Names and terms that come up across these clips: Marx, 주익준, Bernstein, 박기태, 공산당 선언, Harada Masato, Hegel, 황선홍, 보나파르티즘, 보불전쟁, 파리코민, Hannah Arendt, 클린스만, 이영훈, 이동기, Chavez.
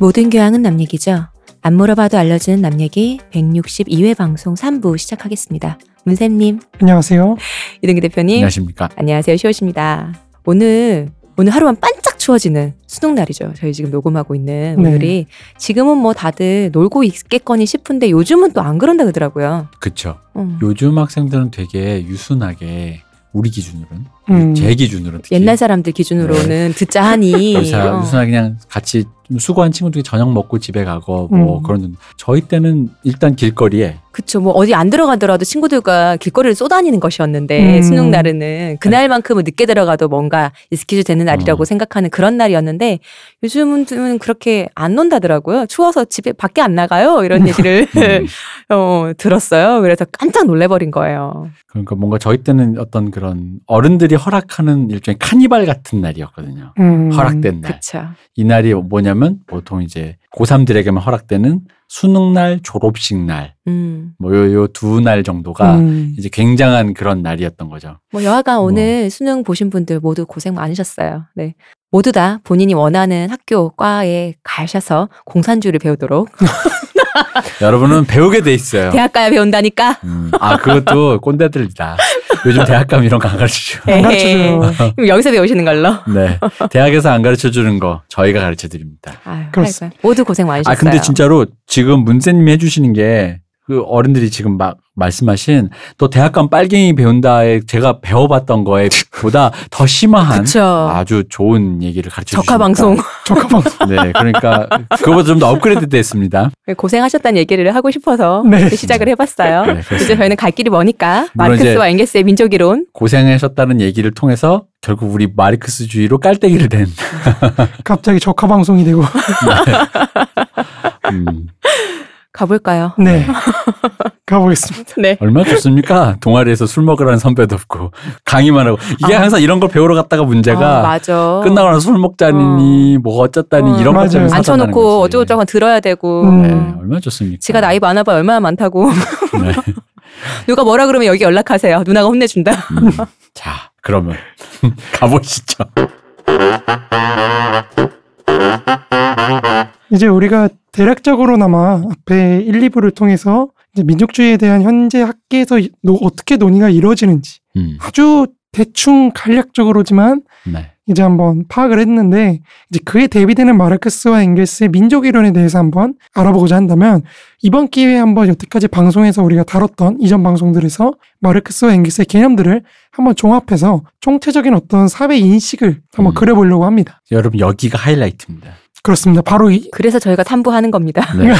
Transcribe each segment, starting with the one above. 모든 교양은 남 얘기죠. 안 물어봐도 알려주는 남 얘기 162회 방송 3부 시작하겠습니다. 문쌤님. 안녕하세요. 이동기 대표님. 안녕하십니까. 안녕하세요. 시옷입니다. 오늘 하루만 반짝 추워지는 수능 날이죠. 저희 지금 녹음하고 있는 오늘이. 네. 지금은 뭐 다들 놀고 있겠거니 싶은데 요즘은 또 안 그런다 그러더라고요. 그렇죠. 요즘 학생들은 되게 유순하게, 우리 기준으로는, 제 기준으로는 특히. 옛날 사람들 기준으로는. 네. 듣자 하니. 유순하게 그냥 같이 수고한 친구들이 저녁 먹고 집에 가고 뭐 그런. 저희 때는 일단 길거리에. 그렇죠. 뭐 어디 안 들어가더라도 친구들과 길거리를 쏘다니는 것이었는데 수능 날에는 그날만큼은 늦게 들어가도 뭔가 익스큐즈 되는 날이라고 생각하는 그런 날이었는데 요즘은 그렇게 안 논다더라고요. 추워서 집에 밖에 안 나가요. 이런 얘기를 들었어요. 그래서 깜짝 놀래버린 거예요. 그러니까 뭔가 저희 때는 어떤 그런 어른들이 허락하는 일종의 카니발 같은 날이었거든요. 허락된 날. 그쵸. 이 날이 뭐냐면 보통 이제 고3들에게만 허락되는 수능날, 졸업식날, 뭐 요 두 날 정도가 이제 굉장한 그런 날이었던 거죠. 뭐 여하간 오늘 수능 보신 분들 모두 고생 많으셨어요. 네. 모두 다 본인이 원하는 학교, 과에 가셔서 공산주의를 배우도록. 여러분은 배우게 돼 있어요. 대학 가야 배운다니까. 아, 그것도 꼰대들이다. 요즘 대학 가면 이런 거 안 가르쳐줘요. 안 가르쳐줘요. 그럼 여기서 배우시는 걸로. 네, 대학에서 안 가르쳐주는 거 저희가 가르쳐드립니다. 아유, 그렇습니다. 모두 고생 많으셨어요. 아, 근데 진짜로 지금 문쌤님이 해주시는 게 그 어른들이 지금 막 말씀하신 또 대학 가면 빨갱이 배운다에 제가 배워봤던 거에 보다 더 심한. 그쵸. 아주 좋은 얘기를 가르쳐주시니까. 적화방송. 적화방송. 네, 그러니까 그거보다 좀 더 업그레이드 됐습니다. 고생하셨다는 얘기를 하고 싶어서. 네. 시작을 해봤어요. 네, 이제 저희는 갈 길이 머니까 마르크스와 엥겔스의 민족이론. 고생하셨다는 얘기를 통해서 결국 우리 마르크스주의로 깔때기를 댄. 갑자기 적화방송이 되고. 네. 가볼까요? 네. 가보겠습니다. 네. 얼마나 좋습니까? 동아리에서 술 먹으라는 선배도 없고 강의만 하고. 이게 항상 이런 걸 배우러 갔다가 문제가. 끝나고 나서 술 먹자니 뭐 어쨌다니 이런 것 때문에 앉혀놓고 어쩌고저쩌고 들어야 되고. 네. 얼마나 좋습니까? 지가 나이 많아봐야 얼마나 많다고. 네. 누가 뭐라 그러면 여기 연락하세요. 누나가 혼내준다. 자, 그러면 가보시죠. 이제 우리가 대략적으로나마 앞에 1, 2부를 통해서 이제 민족주의에 대한 현재 학계에서 어떻게 논의가 이루어지는지 아주 대충 간략적으로지만. 네. 이제 한번 파악을 했는데, 이제 그에 대비되는 마르크스와 엥겔스의 민족이론에 대해서 한번 알아보고자 한다면, 이번 기회에 한번 여태까지 방송에서 우리가 다뤘던 이전 방송들에서 마르크스와 엥겔스의 개념들을 한번 종합해서 총체적인 어떤 사회 인식을 한번 그려보려고 합니다. 여러분, 여기가 하이라이트입니다. 그렇습니다. 바로 그래서 저희가 탐구하는 겁니다. 네.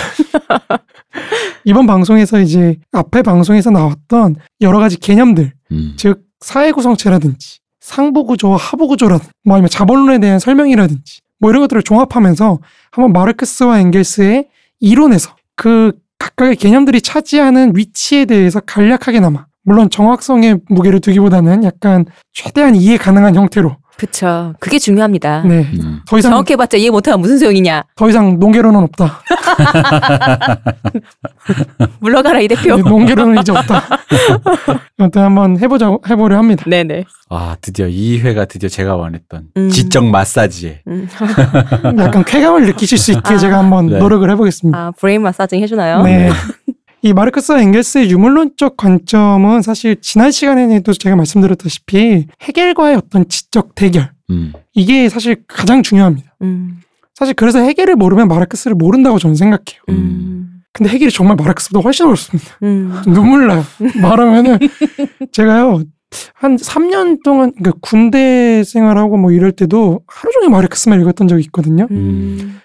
이번 방송에서 이제 앞에 방송에서 나왔던 여러 가지 개념들, 즉 사회 구성체라든지 상부 구조와 하부 구조라든지 뭐 아니면 자본론에 대한 설명이라든지 뭐 이런 것들을 종합하면서 한번 마르크스와 엥겔스의 이론에서 그 각각의 개념들이 차지하는 위치에 대해서 간략하게나마, 물론 정확성의 무게를 두기보다는 약간 최대한 이해 가능한 형태로. 그렇죠. 그게 중요합니다. 네. 더 이상 정확해봤자 이해 못하면 무슨 소용이냐. 더 이상 논개론은 없다. 물러가라 이 대표. 논개론은 이제 없다. 아무튼 한번 해보려 합니다. 네네. 아, 드디어 이 회가 드디어 제가 원했던 지적 마사지에 약간 쾌감을 느끼실 수 있게 제가 한번 노력을 해보겠습니다. 아, 브레인 마사징 해주나요? 네. 이 마르크스와 엥겔스의 유물론적 관점은 사실 지난 시간에도 제가 말씀드렸다시피 헤겔과의 어떤 지적 대결, 이게 사실 가장 중요합니다. 사실 그래서 헤겔을 모르면 마르크스를 모른다고 저는 생각해요. 근데 헤겔이 정말 마르크스보다 훨씬 어렵습니다. 눈물 나요. 말하면은 제가요 한 3년 동안 그러니까 군대 생활하고 뭐 이럴 때도 하루 종일 마르크스만 읽었던 적이 있거든요.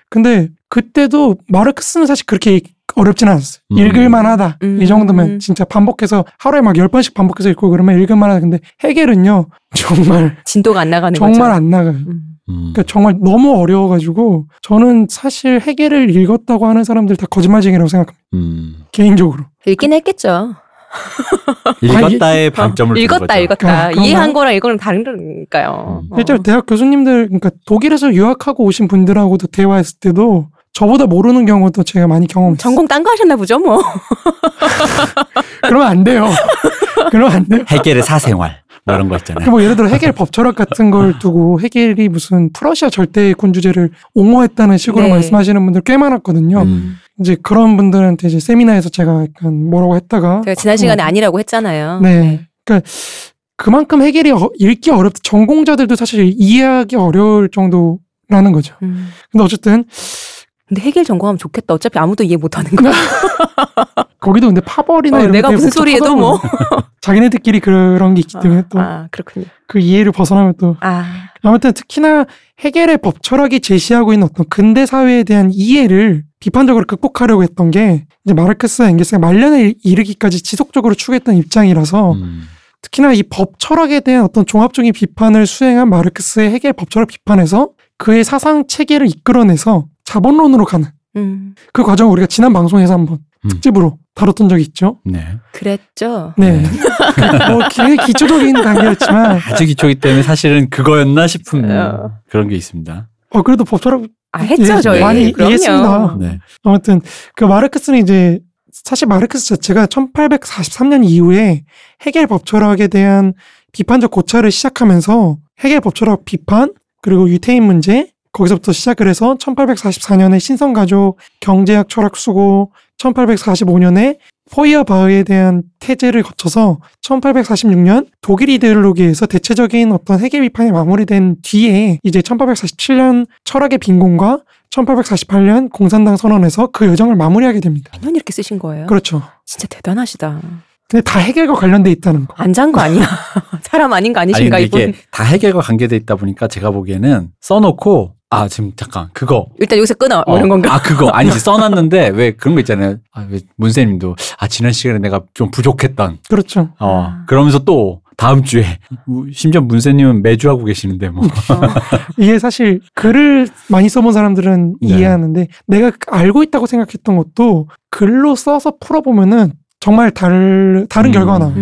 근데 그때도 마르크스는 사실 그렇게 어렵진 않았어요. 읽을만하다. 이 정도면 진짜 반복해서 하루에 막 10번씩 반복해서 읽고 그러면 읽을만하다. 근데 헤겔은요 정말 진도가 안 나가는 거죠. 정말 안 나가요. 그러니까 정말 너무 어려워가지고 저는 사실 헤겔을 읽었다고 하는 사람들 다 거짓말쟁이라고 생각합니다. 개인적으로. 읽긴 했겠죠. 읽었다의 방점을 두는 거죠. 읽었다. 이해한 거랑 이거랑 다르니까요. 실제로 대학 교수님들, 그러니까 독일에서 유학하고 오신 분들하고도 대화했을 때도 저보다 모르는 경우도 제가 많이 경험했어요. 전공 딴 거 하셨나 보죠, 뭐. 그러면 안 돼요. 헤겔의 사생활. 이런 거 있잖아요. 뭐 예를 들어 헤겔 법철학 같은 걸 두고 헤겔이 무슨 프러시아 절대 군주제를 옹호했다는 식으로 네. 말씀하시는 분들 꽤 많았거든요. 이제 그런 분들한테 이제 세미나에서 제가 약간 뭐라고 했다가 지난 시간에 아니라고 했잖아요. 네. 그러니까 그만큼 헤겔이 읽기 어렵다. 전공자들도 사실 이해하기 어려울 정도라는 거죠. 근데 어쨌든 근데 헤겔 전공하면 좋겠다. 어차피 아무도 이해 못하는 거야. 거기도 근데 파벌이나 이런 내가 무슨 소리에도 뭐 자기네들끼리 그런 게 있기 때문에 또 그렇군요. 그 이해를 벗어나면 또 아무튼 특히나 헤겔의 법철학이 제시하고 있는 어떤 근대 사회에 대한 이해를 비판적으로 극복하려고 했던 게 이제 마르크스와 엥겔스가 말년에 이르기까지 지속적으로 추구했던 입장이라서 특히나 이 법철학에 대한 어떤 종합적인 비판을 수행한 마르크스의 헤겔 법철학 비판에서 그의 사상 체계를 이끌어내서 자본론으로 가는 그 과정을 우리가 지난 방송에서 한번 특집으로 다뤘던 적이 있죠. 네, 그랬죠. 네, 뭐 기초적인 단계였지만 아주 기초이기 때문에 사실은 그거였나 싶은 그런 게 있습니다. 그래도 법철학 했죠, 저희. 많이 이해했습니다. 네. 아무튼 그 마르크스는 이제 사실 마르크스 자체가 1843년 이후에 헤겔 법철학에 대한 비판적 고찰을 시작하면서 헤겔 법철학 비판 그리고 유태인 문제 거기서부터 시작을 해서 1844년에 신성가족, 경제학 철학 수고, 1845년에 포이어바흐에 대한 태제를 거쳐서 1846년 독일 이데올로기에서 대체적인 어떤 헤겔 비판이 마무리된 뒤에 이제 1847년 철학의 빈곤과 1848년 공산당 선언에서 그 여정을 마무리하게 됩니다. 매년 이렇게 쓰신 거예요? 그렇죠. 진짜 대단하시다. 근데 다 해결과 관련돼 있다는 거. 안 잔 거 아니야? 사람 아닌 거 아니신가 이분? 이게 다 해결과 관계돼 있다 보니까 제가 보기에는 써놓고 지금 잠깐 그거 일단 여기서 끊어 이런 건가? 그거 아니지 써놨는데 왜 그런 거 있잖아요. 왜 문쌤님도 지난 시간에 내가 좀 부족했던. 그렇죠. 그러면서 또 다음 주에 심지어 문쌤님은 매주 하고 계시는데 뭐 이게 사실 글을 많이 써본 사람들은 이해하는데 내가 알고 있다고 생각했던 것도 글로 써서 풀어보면은. 정말 다른 결과가 나와요.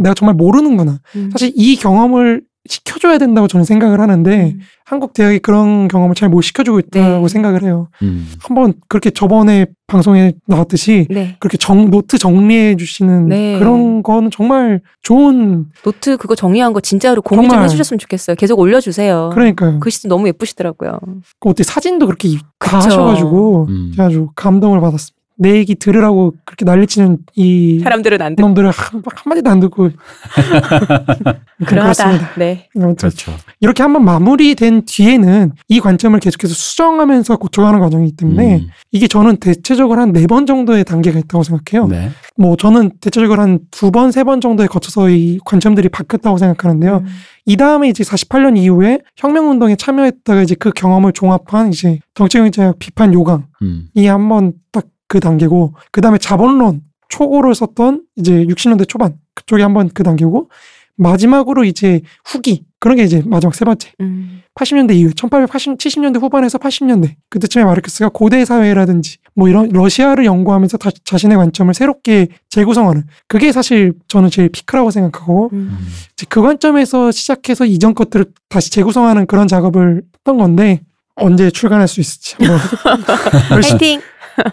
내가 정말 모르는구나. 사실 이 경험을 시켜줘야 된다고 저는 생각을 하는데 한국 대학이 그런 경험을 잘 못 시켜주고 있다고 생각을 해요. 한번 그렇게 저번에 방송에 나왔듯이 그렇게 노트 정리해 주시는 그런 거는 정말 좋은 노트 그거 정리한 거 진짜로 공유 좀 해주셨으면 좋겠어요. 계속 올려주세요. 그러니까요. 글씨도 너무 예쁘시더라고요. 어떻게 사진도 그렇게 다 하셔가지고 제가 아주 감동을 받았습니다. 내 얘기 들으라고 그렇게 난리치는 이 사람들은 안 듣고 놈들은 한마디도 안 듣고 그렇습니다. 네. 그렇죠. 이렇게 한번 마무리된 뒤에는 이 관점을 계속해서 수정하면서 고쳐가는 과정이기 때문에 이게 저는 대체적으로 한 4번 정도의 단계가 있다고 생각해요. 네. 뭐 저는 대체적으로 한 2번, 3번 정도에 거쳐서 이 관점들이 바뀌었다고 생각하는데요. 이 다음에 이제 48년 이후에 혁명운동에 참여했다가 이제 그 경험을 종합한 이제 정치경제학 비판 요강 이 한번 딱 그 단계고, 그 다음에 자본론 초고를 썼던 이제 60년대 초반 그쪽에 한번 그 단계고, 마지막으로 이제 후기 그런 게 이제 마지막 세 번째 80년대 이후 1870년대 후반에서 80년대 그때쯤에 마르크스가 고대 사회라든지 뭐 이런 러시아를 연구하면서 자신의 관점을 새롭게 재구성하는 그게 사실 저는 제일 피크라고 생각하고 이제 그 관점에서 시작해서 이전 것들을 다시 재구성하는 그런 작업을 했던 건데 언제 출간할 수 있을지 파이팅!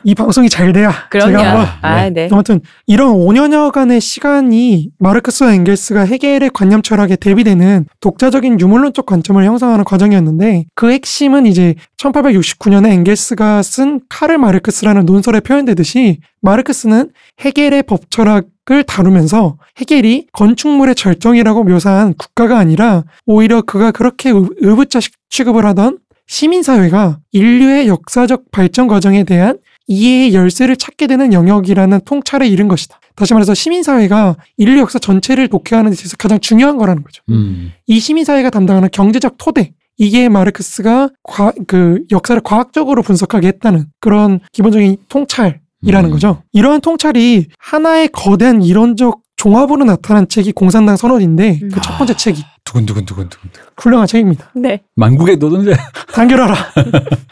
이 방송이 잘 돼야 그럼요. 제가 한번 네. 아무튼 이런 5년여간의 시간이 마르크스와 엥겔스가 헤겔의 관념 철학에 대비되는 독자적인 유물론적 관점을 형성하는 과정이었는데 그 핵심은 이제 1869년에 엥겔스가 쓴 카를 마르크스라는 논설에 표현되듯이 마르크스는 헤겔의 법철학을 다루면서 헤겔이 건축물의 절정이라고 묘사한 국가가 아니라 오히려 그가 그렇게 의붓자 취급을 하던 시민사회가 인류의 역사적 발전 과정에 대한 이해의 열쇠를 찾게 되는 영역이라는 통찰에 이른 것이다. 다시 말해서 시민사회가 인류 역사 전체를 독해하는 데 있어서 가장 중요한 거라는 거죠. 이 시민사회가 담당하는 경제적 토대, 이게 마르크스가 그 역사를 과학적으로 분석하게 했다는 그런 기본적인 통찰이라는 거죠. 이러한 통찰이 하나의 거대한 이론적 종합으로 나타난 책이 공산당 선언인데 그 첫 번째 책이 두근두근두근두근 훌륭한 책입니다. 네. 만국의 노동자 단결하라.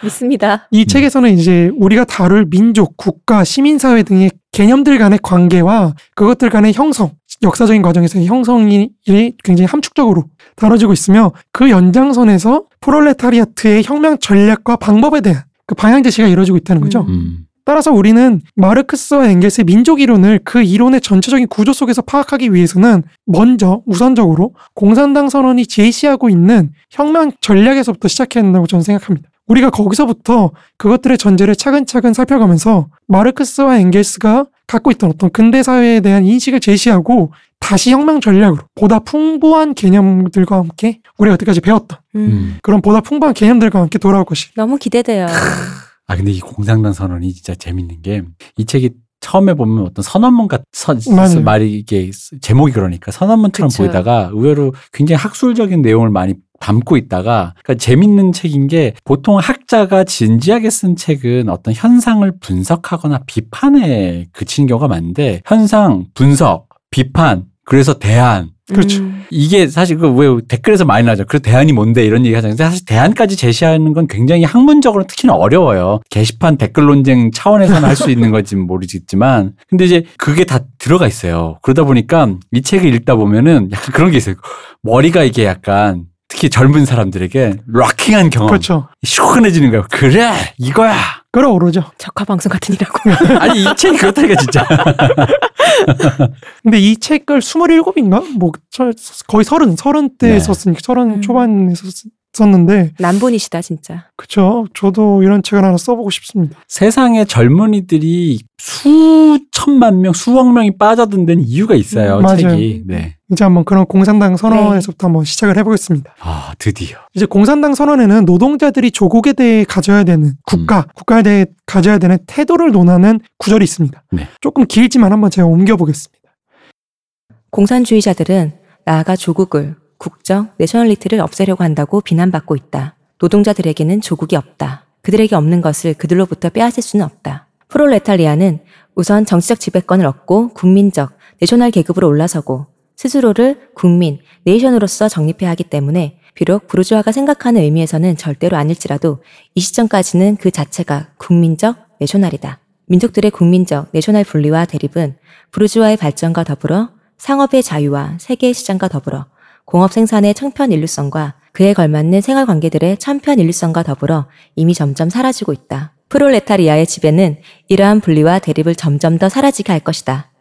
믿습니다. 이 책에서는 이제 우리가 다룰 민족, 국가, 시민사회 등의 개념들 간의 관계와 그것들 간의 형성, 역사적인 과정에서의 형성이 굉장히 함축적으로 다뤄지고 있으며 그 연장선에서 프롤레타리아트의 혁명 전략과 방법에 대한 그 방향 제시가 이루어지고 있다는 거죠. 따라서 우리는 마르크스와 엥겔스의 민족 이론을 그 이론의 전체적인 구조 속에서 파악하기 위해서는 먼저 우선적으로 공산당 선언이 제시하고 있는 혁명 전략에서부터 시작해야 된다고 저는 생각합니다. 우리가 거기서부터 그것들의 전제를 차근차근 살펴가면서 마르크스와 엥겔스가 갖고 있던 어떤 근대 사회에 대한 인식을 제시하고 다시 혁명 전략으로 보다 풍부한 개념들과 함께 우리가 여태까지 배웠던 그런 보다 풍부한 개념들과 함께 돌아올 것이 너무 기대돼요. 아 근데 이 공산당 선언이 진짜 재밌는 게 이 책이 처음에 보면 어떤 선언문 같은 말이 이게 제목이 그러니까 선언문처럼 그쵸. 보이다가 의외로 굉장히 학술적인 내용을 많이 담고 있다가 그러니까 재밌는 책인 게 보통 학자가 진지하게 쓴 책은 어떤 현상을 분석하거나 비판에 그치는 경우가 많은데 현상, 분석, 비판, 그래서 대안 그렇죠. 이게 사실 그 왜 댓글에서 많이 나죠. 그래서 대안이 뭔데 이런 얘기 하잖아요. 사실 대안까지 제시하는 건 굉장히 학문적으로 특히나 어려워요. 게시판 댓글 논쟁 차원에서는 할 수 있는 건지 모르겠지만 근데 이제 그게 다 들어가 있어요. 그러다 보니까 이 책을 읽다 보면은 약간 그런 게 있어요. 머리가 이게 약간 특히 젊은 사람들에게 락킹한 경험. 그렇죠. 시원해지는 거예요. 그래 이거야. 끌어오르죠. 적화방송 같으니라고. 아니 이 책이 그렇다니까 진짜. 근데 이 책을 27인가? 뭐 거의 30대에 네. 썼으니까 30 초반에 썼는데. 남분이시다 진짜. 그렇죠. 저도 이런 책을 하나 써보고 싶습니다. 세상에 젊은이들이 수천만 명, 수억 명이 빠져든 데는 이유가 있어요. 맞아요. 책이. 네. 이제 한번 그런 공산당 선언에서부터 네. 한번 시작을 해보겠습니다. 아 드디어. 이제 공산당 선언에는 노동자들이 조국에 대해 가져야 되는 국가에 대해 가져야 되는 태도를 논하는 구절이 있습니다. 네. 조금 길지만 한번 제가 옮겨보겠습니다. 공산주의자들은 나아가 조국을 국적, 내셔널리티를 없애려고 한다고 비난받고 있다. 노동자들에게는 조국이 없다. 그들에게 없는 것을 그들로부터 빼앗을 수는 없다. 프롤레타리아는 우선 정치적 지배권을 얻고 국민적, 내셔널 계급으로 올라서고 스스로를 국민, 네이션으로서 정립해야 하기 때문에 비록 부르주아가 생각하는 의미에서는 절대로 아닐지라도 이 시점까지는 그 자체가 국민적, 내셔널이다. 민족들의 국민적, 내셔널 분리와 대립은 부르주아의 발전과 더불어 상업의 자유와 세계의 시장과 더불어 공업 생산의 천편일률성과 그에 걸맞는 생활관계들의 천편일률성과 더불어 이미 점점 사라지고 있다. 프롤레타리아의 지배는 이러한 분리와 대립을 점점 더 사라지게 할 것이다.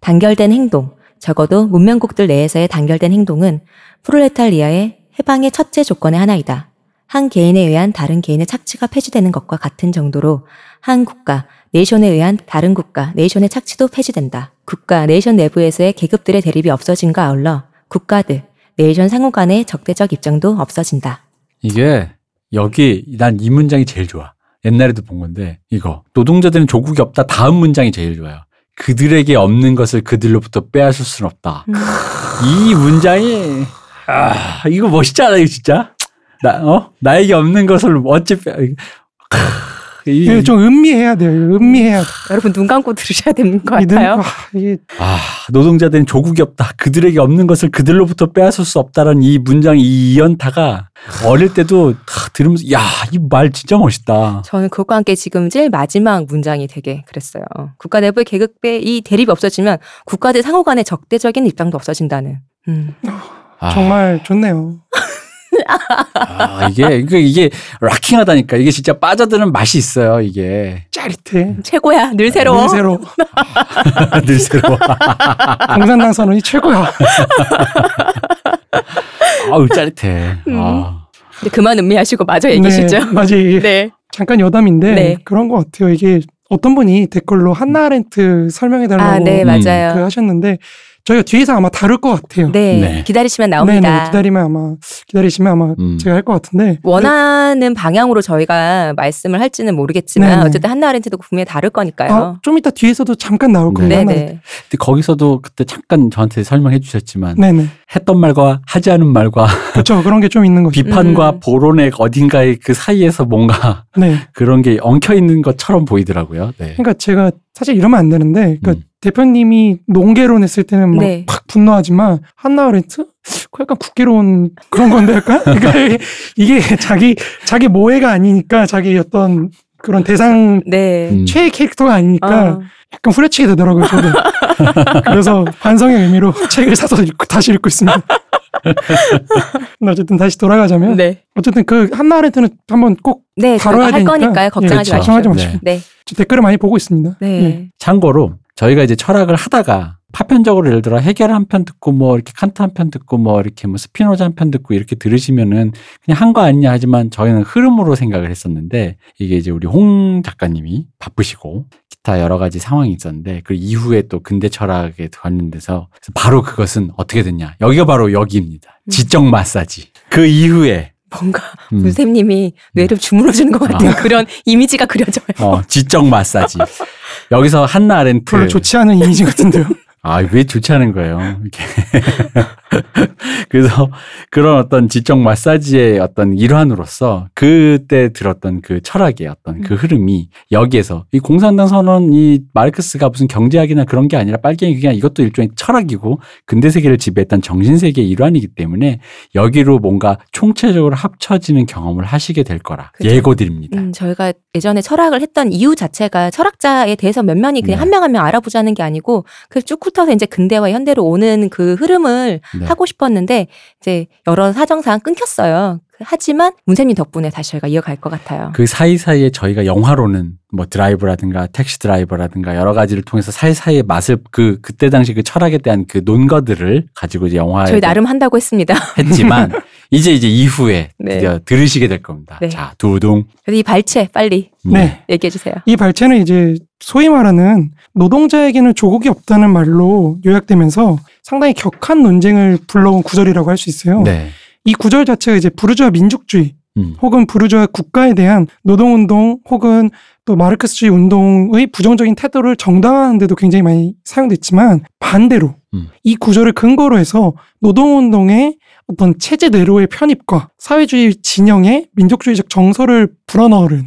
단결된 행동, 적어도 문명국들 내에서의 단결된 행동은 프롤레타리아의 해방의 첫째 조건의 하나이다. 한 개인에 의한 다른 개인의 착취가 폐지되는 것과 같은 정도로 한 국가, 네이션에 의한 다른 국가, 네이션의 착취도 폐지된다. 국가, 네이션 내부에서의 계급들의 대립이 없어진과 아울러 국가들, 네이션 상호 간의 적대적 입장도 없어진다. 이게 여기 난 이 문장이 제일 좋아. 옛날에도 본 건데 이거 노동자들은 조국이 없다. 다음 문장이 제일 좋아요. 그들에게 없는 것을 그들로부터 빼앗을 수는 없다. 이 문장이 아 이거 멋있지 않아요, 진짜? 나에게 없는 것을 어찌 빼? 이게 좀 음미해야 돼요. 음미해야 돼. 여러분 눈 감고 들으셔야 되는 거 같아요. 노동자들은 조국이 없다. 그들에게 없는 것을 그들로부터 빼앗을 수 없다라는 이 문장 이 연타가 어릴 때도 들으면서 야, 이 말 진짜 멋있다. 저는 그것과 함께 지금 제일 마지막 문장이 되게 그랬어요. 국가 내부의 계급의 이 대립이 없어지면 국가들 상호 간의 적대적인 입장도 없어진다는. 정말 좋네요. 아, 이게 락킹하다니까. 이게 진짜 빠져드는 맛이 있어요, 이게. 짜릿해. 최고야. 늘 새로워. 늘 새로워. 공산당 선언이 최고야. 아우, 짜릿해. 근데 그만 음미하시고 마저 얘기하시죠. 네, 맞아, 이게. 네. 잠깐 여담인데 네. 그런 것 같아요. 이게 어떤 분이 댓글로 한나 아렌트 설명해달라고 네, 맞아요. 하셨는데 저희가 뒤에서 아마 다룰 것 같아요. 네. 기다리시면 나옵니다. 네네, 기다리시면 아마 제가 할 것 같은데. 원하는 방향으로 저희가 말씀을 할지는 모르겠지만 네네. 어쨌든 한나 아렌트도 분명히 다룰 거니까요. 좀 이따 뒤에서도 잠깐 나올 거예요. 네. 근데 거기서도 그때 잠깐 저한테 설명해 주셨지만 네네. 했던 말과 하지 않은 말과 그렇죠. 그런 게 좀 있는 거죠. 비판과 보론의 어딘가의 그 사이에서 뭔가 네. 그런 게 엉켜 있는 것처럼 보이더라고요. 네. 그러니까 제가 사실 이러면 안 되는데 그러니까 대표님이 농개론 했을 때는 막 네. 분노하지만 한나 아렌트? 약간 국기론 그런 건데 약간? 그러니까 이게 자기 모해가 아니니까 자기 어떤 그런 대상 네. 최애 캐릭터가 아니니까 약간 후려치게 되더라고요. 저도. 그래서 반성의 의미로 책을 사서 다시 읽고 있습니다. 근데 어쨌든 다시 돌아가자면 네. 어쨌든 그 한나 아렌트는 한번 꼭 네, 다뤄야 되니까. 할 거니까요. 걱정하지 마십시오. 네. 네. 댓글을 많이 보고 있습니다. 네. 네. 참고로 저희가 이제 철학을 하다가 파편적으로 예를 들어 헤겔 한 편 듣고 뭐 이렇게 칸트 한 편 듣고 뭐 이렇게 뭐 스피노자 한 편 듣고 이렇게 들으시면은 그냥 한 거 아니냐 하지만 저희는 흐름으로 생각을 했었는데 이게 이제 우리 홍 작가님이 바쁘시고 기타 여러 가지 상황이 있었는데 그 이후에 또 근대 철학에 관련돼서 바로 그것은 어떻게 됐냐 여기가 바로 여기입니다. 지적 마사지. 그 이후에 뭔가 문쌤님이 뇌를 주물러주는 것 같은 그런 이미지가 그려져요. 지적 마사지. 여기서 한나 아렌트. 별로 좋지 않은 이미지 같은데요. 아, 왜 좋지 않은 거예요? 이렇게. 그래서 그런 어떤 지적 마사지의 어떤 일환으로서 그때 들었던 그 철학의 어떤 그 흐름이 여기에서 이 공산당 선언 이 마르크스가 무슨 경제학이나 그런 게 아니라 빨갱이 그냥 이것도 일종의 철학이고 근대 세계를 지배했던 정신세계의 일환이기 때문에 여기로 뭔가 총체적으로 합쳐지는 경험을 하시게 될 거라 그렇죠. 예고드립니다. 저희가 예전에 철학을 했던 이유 자체가 철학자에 대해서 몇 명이 그냥 네. 한 명 한 명 알아보자는 게 아니고 그래서 쭉 훑어서 이제 근대와 현대로 오는 그 흐름을 네. 하고 싶었는데 이제 여러 사정상 끊겼어요. 하지만 문쌤님 덕분에 다시 저희가 이어갈 것 같아요. 그 사이사이에 저희가 영화로는 뭐 드라이브라든가 택시 드라이버라든가 여러 가지를 통해서 사이사이의 맛을 그때 당시 그 철학에 대한 그 논거들을 가지고 이제 영화에 저희 나름 한다고 했습니다. 했지만 이제 이후에 네. 드디어 들으시게 될 겁니다. 네. 자, 두둥. 이 발췌 빨리 네. 얘기해 주세요. 이 발췌는 이제 소위 말하는 노동자에게는 조국이 없다는 말로 요약되면서 상당히 격한 논쟁을 불러온 구절이라고 할 수 있어요. 네. 이 구절 자체가 이제 부르주아 민족주의 혹은 부르주아 국가에 대한 노동운동 혹은 또 마르크스주의 운동의 부정적인 태도를 정당화하는 데도 굉장히 많이 사용됐지만 반대로 이 구절을 근거로 해서 노동운동의 어떤 체제 내로의 편입과 사회주의 진영의 민족주의적 정서를 불어넣으려는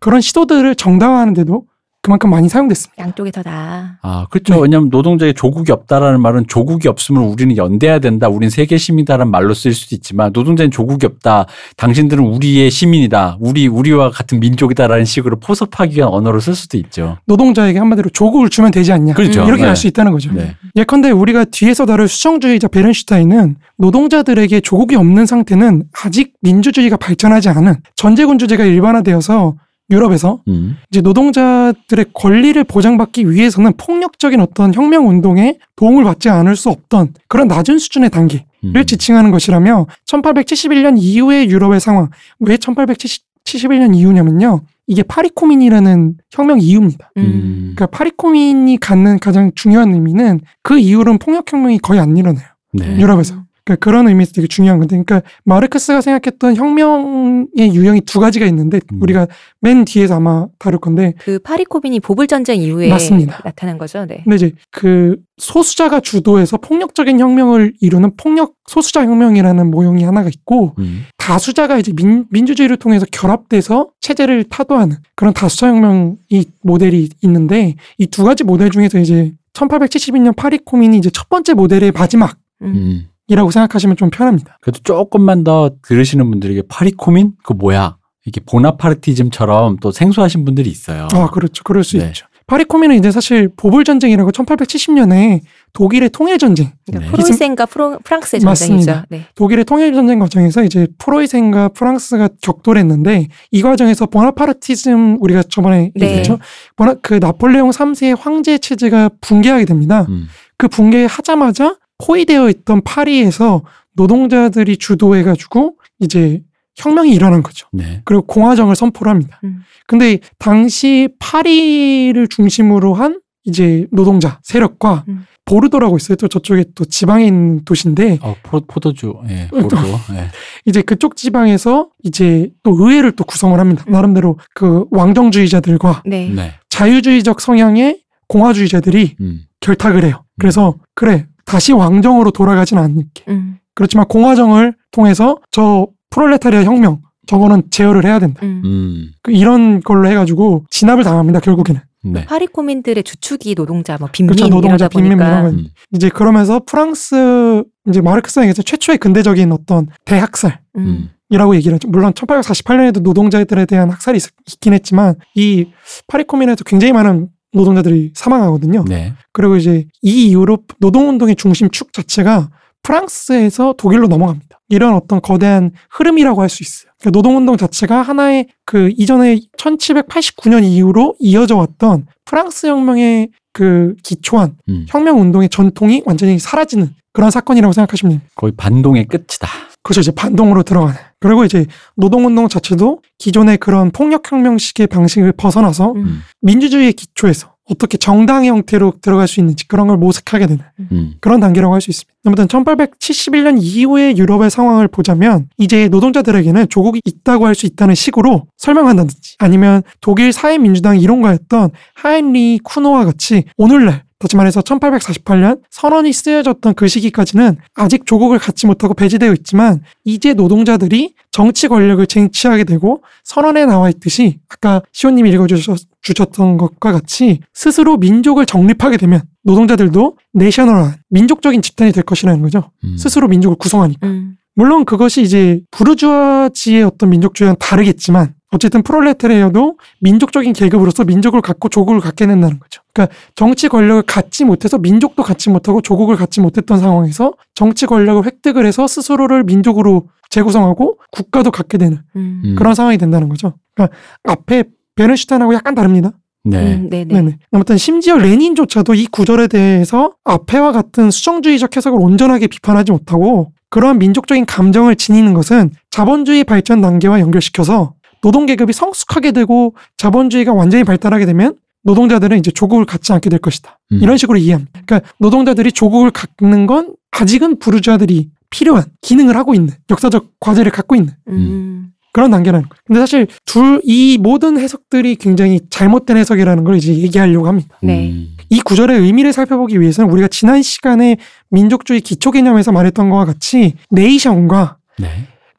그런 시도들을 정당화하는 데도 그만큼 많이 사용됐습니다. 양쪽이 더 나아. 아, 그렇죠. 네. 왜냐하면 노동자의 조국이 없다라는 말은 조국이 없으면 우리는 연대해야 된다. 우린 세계 시민이다라는 말로 쓸 수도 있지만 노동자는 조국이 없다. 당신들은 우리의 시민이다. 우리와 같은 민족이다라는 식으로 포섭하기 위한 언어로 쓸 수도 있죠. 노동자에게 한마디로 조국을 주면 되지 않냐. 그렇죠. 이렇게 네. 알 수 있다는 거죠. 네. 예컨대 우리가 뒤에서 다룰 수정주의자 베른슈타인은 노동자들에게 조국이 없는 상태는 아직 민주주의가 발전하지 않은 전제군주제가 일반화되어서 유럽에서 이제 노동자들의 권리를 보장받기 위해서는 폭력적인 어떤 혁명운동에 도움을 받지 않을 수 없던 그런 낮은 수준의 단계를 지칭하는 것이라며 1871년 이후의 유럽의 상황. 왜 1871년 이후냐면요. 이게 파리코민이라는 혁명 이후입니다. 그러니까 파리코민이 갖는 가장 중요한 의미는 그 이후로는 폭력혁명이 거의 안 일어나요. 네. 유럽에서. 그러니까 그런 의미에서 되게 중요한 건데, 그러니까 마르크스가 생각했던 혁명의 유형이 두 가지가 있는데 우리가 맨 뒤에서 아마 다룰 건데 그 파리코민이 보불전쟁 이후에 맞습니다. 나타난 거죠. 네. 근데 이제 그 소수자가 주도해서 폭력적인 혁명을 이루는 폭력 소수자 혁명이라는 모형이 하나가 있고 다수자가 이제 민주주의를 통해서 결합돼서 체제를 타도하는 그런 다수자 혁명이 모델이 있는데 이 두 가지 모델 중에서 이제 1872년 파리코민이 이제 첫 번째 모델의 마지막. 이라고 생각하시면 좀 편합니다. 그래도 조금만 더 들으시는 분들에게 파리코민? 그거 뭐야? 이렇게 보나파르티즘처럼 또 생소하신 분들이 있어요. 아, 그렇죠. 그럴 수 네. 있죠. 파리코민은 이제 사실 보불전쟁이라고 1870년에 독일의 통일전쟁. 그러니까 네. 프로이센과 프랑스의 전쟁이죠. 네. 독일의 통일전쟁 과정에서 이제 프로이센과 프랑스가 격돌했는데 이 과정에서 보나파르티즘 우리가 저번에 네. 얘기했죠. 그 나폴레옹 3세의 황제 체제가 붕괴하게 됩니다. 그 붕괴하자마자 포위되어 있던 파리에서 노동자들이 주도해가지고 이제 혁명이 일어난 거죠. 네. 그리고 공화정을 선포를 합니다. 근데 당시 파리를 중심으로 한 이제 노동자 세력과 보르도라고 있어요. 또 저쪽에 또 지방에 있는 도시인데. 포도주. 예, 보르도. 예. 이제 그쪽 지방에서 이제 또 의회를 또 구성을 합니다. 나름대로 그 왕정주의자들과 네. 네. 자유주의적 성향의 공화주의자들이 결탁을 해요. 그래서 그래. 다시 왕정으로 돌아가진 않을게. 그렇지만 공화정을 통해서 저 프롤레타리아 혁명 저거는 제어를 해야 된다. 이런 걸로 해가지고 진압을 당합니다. 결국에는. 네. 파리코민들의 주축이 노동자, 뭐 빈민 그렇죠, 노동자, 빈민 이러다 보니까. 이제 그러면서 프랑스 이제 마르크스에게서 최초의 근대적인 어떤 대학살. 이라고 얘기를 하죠. 물론 1848년에도 노동자들에 대한 학살이 있긴 했지만 이 파리코민에도 굉장히 많은 노동자들이 사망하거든요. 네. 그리고 이제 이 이후로 노동운동의 중심축 자체가 프랑스에서 독일로 넘어갑니다. 이런 어떤 거대한 흐름이라고 할 수 있어요. 그러니까 노동운동 자체가 하나의 그 이전에 1789년 이후로 이어져 왔던 프랑스 혁명의 그 기초한 혁명운동의 전통이 완전히 사라지는 그런 사건이라고 생각하시면 됩니다. 거의 반동의 끝이다. 그렇죠. 이제 반동으로 들어가는. 그리고 이제 노동운동 자체도 기존의 그런 폭력혁명식의 방식을 벗어나서 민주주의의 기초에서 어떻게 정당의 형태로 들어갈 수 있는지 그런 걸 모색하게 되는 그런 단계라고 할 수 있습니다. 아무튼 1871년 이후의 유럽의 상황을 보자면 이제 노동자들에게는 조국이 있다고 할 수 있다는 식으로 설명한다든지 아니면 독일 사회민주당 이론가였던 하인리히 쿠노와 같이 오늘날 다시 말해서 1848년 선언이 쓰여졌던 그 시기까지는 아직 조국을 갖지 못하고 배제되어 있지만 이제 노동자들이 정치 권력을 쟁취하게 되고 선언에 나와 있듯이 아까 시호님이 읽어주셨던 것과 같이 스스로 민족을 정립하게 되면 노동자들도 내셔널한 민족적인 집단이 될 것이라는 거죠. 스스로 민족을 구성하니까. 물론 그것이 이제 부르주아지의 어떤 민족주의와는 다르겠지만 어쨌든 프롤레타리아도 민족적인 계급으로서 민족을 갖고 조국을 갖게 된다는 거죠. 그러니까 정치 권력을 갖지 못해서 민족도 갖지 못하고 조국을 갖지 못했던 상황에서 정치 권력을 획득을 해서 스스로를 민족으로 재구성하고 국가도 갖게 되는 그런 상황이 된다는 거죠. 그러니까 앞에 베른슈타인하고 약간 다릅니다. 네. 네네. 아무튼 심지어 레닌조차도 이 구절에 대해서 앞에와 같은 수정주의적 해석을 온전하게 비판하지 못하고 그러한 민족적인 감정을 지니는 것은 자본주의 발전 단계와 연결시켜서 노동계급이 성숙하게 되고 자본주의가 완전히 발달하게 되면 노동자들은 이제 조국을 갖지 않게 될 것이다. 이런 식으로 이해합니다. 그러니까 노동자들이 조국을 갖는 건 아직은 부르주아들이 필요한 기능을 하고 있는 역사적 과제를 갖고 있는 그런 단계라는 거예요. 근데 사실 이 모든 해석들이 굉장히 잘못된 해석이라는 걸 이제 얘기하려고 합니다. 네. 이 구절의 의미를 살펴보기 위해서는 우리가 지난 시간에 민족주의 기초 개념에서 말했던 것과 같이 네이션과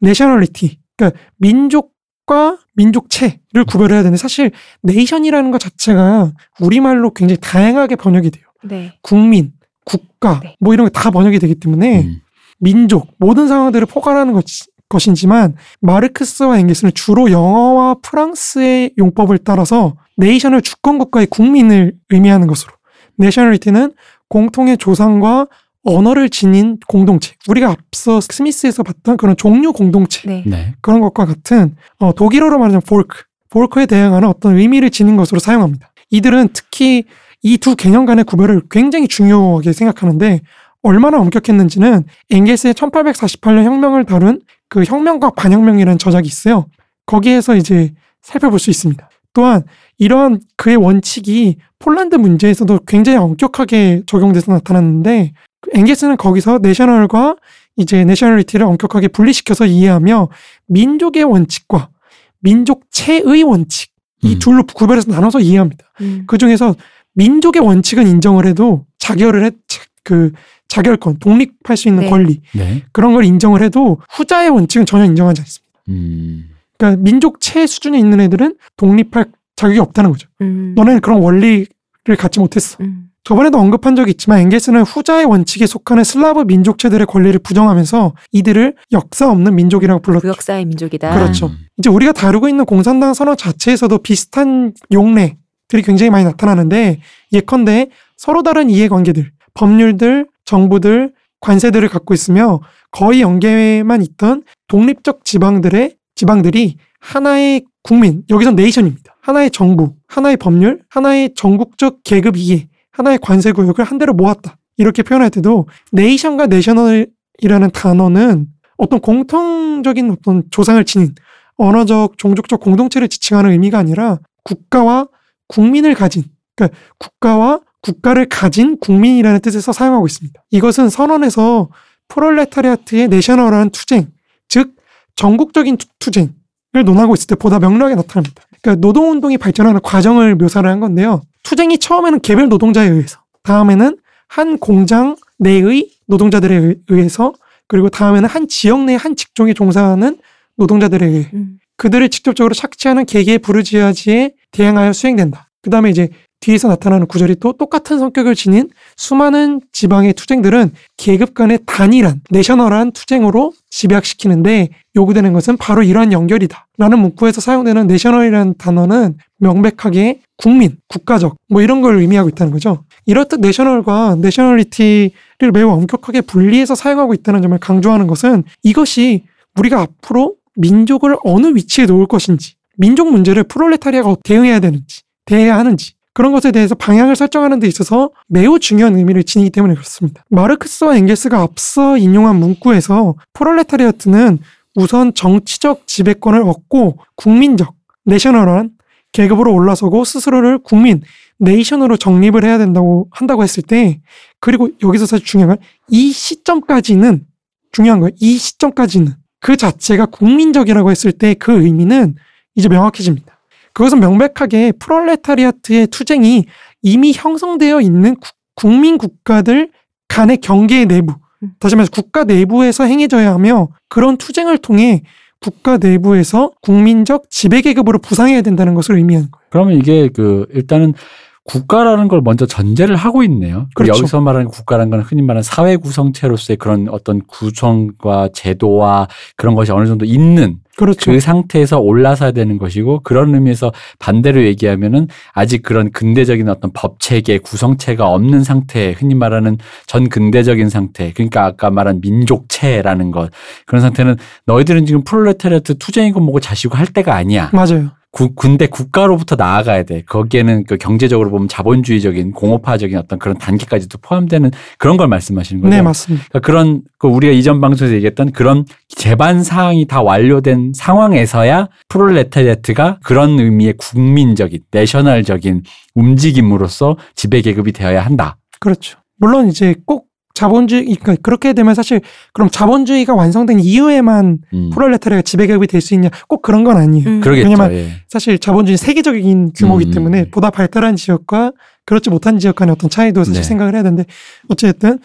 내셔널리티, 그러니까 민족과 민족체를 구별해야 되는데 사실 네이션이라는 것 자체가 우리말로 굉장히 다양하게 번역이 돼요. 네. 국민, 국가, 뭐 이런 게 다 번역이 되기 때문에 민족, 모든 상황들을 포괄하는 것인지만 마르크스와 엥겔스는 주로 영어와 프랑스의 용법을 따라서 네이션을 주권국가의 국민을 의미하는 것으로 내셔널리티는 공통의 조상과 언어를 지닌 공동체, 우리가 앞서 스미스에서 봤던 그런 종류 공동체 그런 것과 같은 독일어로 말하자면 볼크에 대항하는 어떤 의미를 지닌 것으로 사용합니다. 이들은 특히 이 두 개념 간의 구별을 굉장히 중요하게 생각하는데 얼마나 엄격했는지는 엥겔스의 1848년 혁명을 다룬 그 혁명과 반혁명이라는 저작이 있어요. 거기에서 이제 살펴볼 수 있습니다. 또한 이러한 그의 원칙이 폴란드 문제에서도 굉장히 엄격하게 적용돼서 나타났는데 엥겔스는 거기서 내셔널과 이제 내셔널리티를 엄격하게 분리시켜서 이해하며 민족의 원칙과 민족체의 원칙 이 둘로 구별해서 나눠서 이해합니다. 그중에서 민족의 원칙은 인정을 해도 자결권, 독립할 수 있는 권리 그런 걸 인정을 해도 후자의 원칙은 전혀 인정하지 않습니다. 그러니까 민족체 수준에 있는 애들은 독립할 자격이 없다는 거죠. 너네는 그런 원리를 갖지 못했어. 저번에도 언급한 적이 있지만 엥겔스는 후자의 원칙에 속하는 슬라브 민족체들의 권리를 부정하면서 이들을 역사 없는 민족이라고 불렀죠. 역사의 민족이다. 그렇죠. 이제 우리가 다루고 있는 공산당 선언 자체에서도 비슷한 용례들이 굉장히 많이 나타나는데 예컨대 서로 다른 이해관계들, 법률들, 정부들, 관세들을 갖고 있으며 거의 연계만 있던 독립적 지방들이 하나의 국민, 여기선 네이션입니다. 하나의 정부, 하나의 법률, 하나의 전국적 계급 이해, 하나의 관세 구역을 한 대로 모았다. 이렇게 표현할 때도 네이션과 내셔널이라는 단어는 어떤 공통적인 어떤 조상을 지닌 언어적, 종족적 공동체를 지칭하는 의미가 아니라 국가와 국민을 가진, 그러니까 국가를 가진 국민이라는 뜻에서 사용하고 있습니다. 이것은 선언에서 프롤레타리아트의 내셔널한 투쟁, 즉 전국적인 투쟁을 논하고 있을 때 보다 명료하게 나타납니다. 그러니까 노동운동이 발전하는 과정을 묘사를 한 건데요. 투쟁이 처음에는 개별 노동자에 의해서, 다음에는 한 공장 내의 노동자들에 의해서, 그리고 다음에는 한 지역 내 한 직종에 종사하는 노동자들에 의해 그들을 직접적으로 착취하는 개개 부르주아지에 대항하여 수행된다. 그 다음에 이제 뒤에서 나타나는 구절이 또 똑같은 성격을 지닌 수많은 지방의 투쟁들은 계급 간의 단일한 내셔널한 투쟁으로 집약시키는데 요구되는 것은 바로 이러한 연결이다 라는 문구에서 사용되는 내셔널이라는 단어는 명백하게 국민, 국가적 뭐 이런 걸 의미하고 있다는 거죠. 이렇듯 내셔널과 내셔널리티의 논리를 매우 엄격하게 분리해서 사용하고 있다는 점을 강조하는 것은, 이것이 우리가 앞으로 민족을 어느 위치에 놓을 것인지, 민족 문제를 프롤레타리아가 대응해야 되는지, 대해야 하는지, 그런 것에 대해서 방향을 설정하는 데 있어서 매우 중요한 의미를 지니기 때문에 그렇습니다. 마르크스와 엥겔스가 앞서 인용한 문구에서 프롤레타리아트는 우선 정치적 지배권을 얻고 국민적, 내셔널한 계급으로 올라서고 스스로를 국민, 네이션으로 정립을 해야 된다고 한다고 했을 때, 그리고 여기서 사실 중요한 건 이 시점까지는 중요한 거예요. 이 시점까지는 그 자체가 국민적이라고 했을 때 그 의미는 이제 명확해집니다. 그것은 명백하게 프롤레타리아트의 투쟁이 이미 형성되어 있는 국민 국가들 간의 경계 내부, 다시 말해서 국가 내부에서 행해져야 하며, 그런 투쟁을 통해 국가 내부에서 국민적 지배계급으로 부상해야 된다는 것을 의미하는 거예요. 그러면 이게 일단은 국가라는 걸 먼저 전제를 하고 있네요. 그렇죠. 여기서 말하는 국가라는 건 흔히 말하는 사회 구성체로서의 그런 어떤 구성과 제도와 그런 것이 어느 정도 있는, 그렇죠, 그 상태에서 올라서야 되는 것이고, 그런 의미에서 반대로 얘기하면은 아직 그런 근대적인 어떤 법체계 구성체가 없는 상태, 흔히 말하는 전근대적인 상태, 그러니까 아까 말한 민족체라는 것, 그런 상태는 너희들은 지금 프롤레타리아트 투쟁이고 뭐고 자시고 할 때가 아니야. 맞아요. 근데 국가로부터 나아가야 돼. 거기에는 경제적으로 보면 자본주의적인 공업화적인 어떤 그런 단계까지도 포함되는 그런 걸 말씀하시는 거죠? 네, 맞습니다. 그러니까 그런 우리가 이전 방송에서 얘기했던 그런 제반 사항이 다 완료된 상황에서야 프롤레타리아트가 그런 의미의 국민적인, 내셔널적인 움직임으로써 지배계급이 되어야 한다. 그렇죠. 물론 이제 꼭 자본주의, 그러니까 그렇게 되면 사실 그럼 자본주의가 완성된 이후에만 프롤레타리아가 지배계급이 될 수 있냐, 꼭 그런 건 아니에요. 그러겠죠. 왜냐하면 예, 사실 자본주의는 세계적인 규모이기 때문에 보다 발달한 지역과 그렇지 못한 지역 간의 어떤 차이도 사실, 네, 생각을 해야 되는데, 어쨌든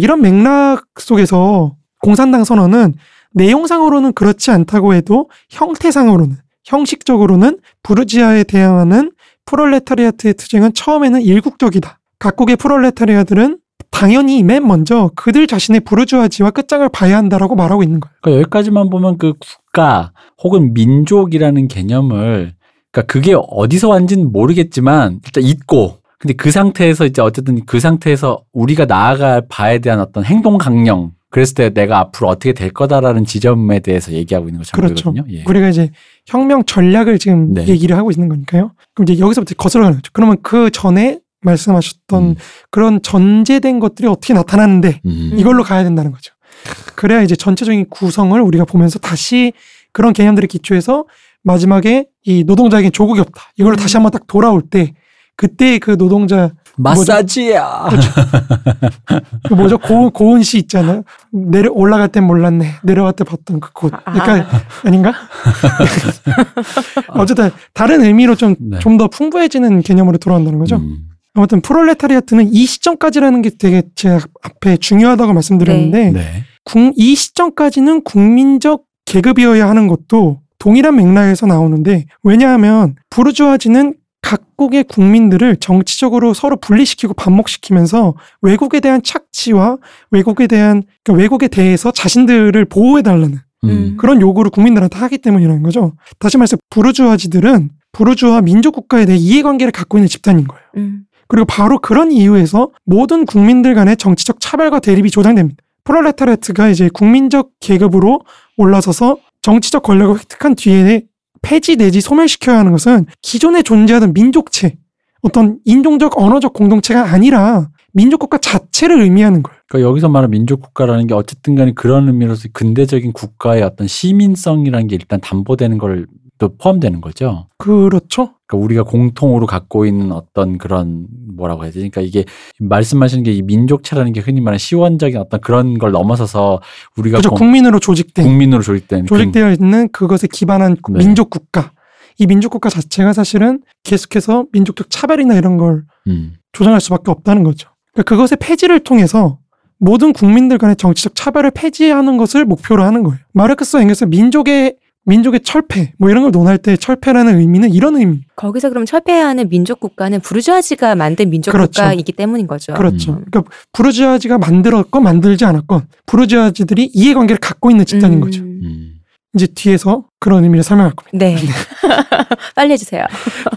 이런 맥락 속에서 공산당 선언은 내용상으로는 그렇지 않다고 해도 형태상으로는, 형식적으로는 부르지아에 대항하는 프롤레타리아트의 투쟁은 처음에는 일국적이다. 각국의 프롤레타리아들은 당연히 맨 먼저 그들 자신의 부르주아지와 끝장을 봐야 한다라고 말하고 있는 거예요. 그러니까 여기까지만 보면 그 국가 혹은 민족이라는 개념을, 그러니까 그게 어디서 왔는지는 모르겠지만 일단 있고, 근데 그 상태에서 이제 어쨌든 그 상태에서 우리가 나아갈 바에 대한 어떤 행동 강령, 그랬을 때 내가 앞으로 어떻게 될 거다라는 지점에 대해서 얘기하고 있는 것처럼 보이거든요. 그렇죠. 예. 우리가 이제 혁명 전략을 지금, 네, 얘기를 하고 있는 거니까요. 그럼 이제 여기서부터 거슬러 가는 거죠. 그러면 그 전에 말씀하셨던 그런 전제된 것들이 어떻게 나타나는데, 이걸로 가야 된다는 거죠. 그래야 이제 전체적인 구성을 우리가 보면서 다시 그런 개념들을 기초해서 마지막에 이 노동자에게 조국이 없다, 이걸로 다시 한번 딱 돌아올 때, 그때 그 노동자 마사지야. 그렇죠. 뭐죠? 고은 시 있잖아요. 올라갈 땐 몰랐네, 내려갈 때 봤던 그 곳. 그러니까 아닌가? 어쨌든 다른 의미로 좀 더 풍부해지는 개념으로 돌아온다는 거죠. 아무튼 프롤레타리아트는 이 시점까지라는 게 되게 제가 앞에 중요하다고 말씀드렸는데, 네, 이 시점까지는 국민적 계급이어야 하는 것도 동일한 맥락에서 나오는데, 왜냐하면 부르주아지는 각국의 국민들을 정치적으로 서로 분리시키고 반목시키면서 외국에 대한 착취와 그러니까 외국에 대해서 자신들을 보호해달라는 그런 요구를 국민들한테 하기 때문이라는 거죠. 다시 말해서 부르주아지들은 부르주아 민족국가에 대해 이해관계를 갖고 있는 집단인 거예요. 그리고 바로 그런 이유에서 모든 국민들 간의 정치적 차별과 대립이 조장됩니다. 프롤레타리아트가 이제 국민적 계급으로 올라서서 정치적 권력을 획득한 뒤에 폐지 내지 소멸시켜야 하는 것은 기존에 존재하던 민족체, 어떤 인종적 언어적 공동체가 아니라 민족국가 자체를 의미하는 거예요. 그러니까 여기서 말하는 민족국가라는 게 어쨌든 간에 그런 의미로서 근대적인 국가의 어떤 시민성이라는 게 일단 담보되는 걸 또 포함되는 거죠. 그렇죠. 그러니까 우리가 공통으로 갖고 있는 어떤 그런 뭐라고 해야 되지? 그러니까 이게 말씀하시는 게 이 민족체라는 게 흔히 말하는 시원적인 어떤 그런 걸 넘어서서 우리가 그렇죠. 국민으로 조직되어 있는 그것에 기반한 네. 민족국가. 이 민족국가 자체가 사실은 계속해서 민족적 차별이나 이런 걸 조장할 수밖에 없다는 거죠. 그러니까 그것의 폐지를 통해서 모든 국민들 간의 정치적 차별을 폐지하는 것을 목표로 하는 거예요. 마르크스와 엥겔스는 민족의 철폐, 뭐 이런 걸 논할 때 철폐라는 의미는 이런 의미. 거기서 그럼 철폐하는 민족국가는 부르주아지가 만든 민족국가이기 그렇죠. 때문인 거죠. 그렇죠. 그러니까 부르주아지가 만들었건 만들지 않았건 부르주아지들이 이해관계를 갖고 있는 집단인 거죠. 이제 뒤에서 그런 의미를 설명할 겁니다. 네. 빨리 해주세요.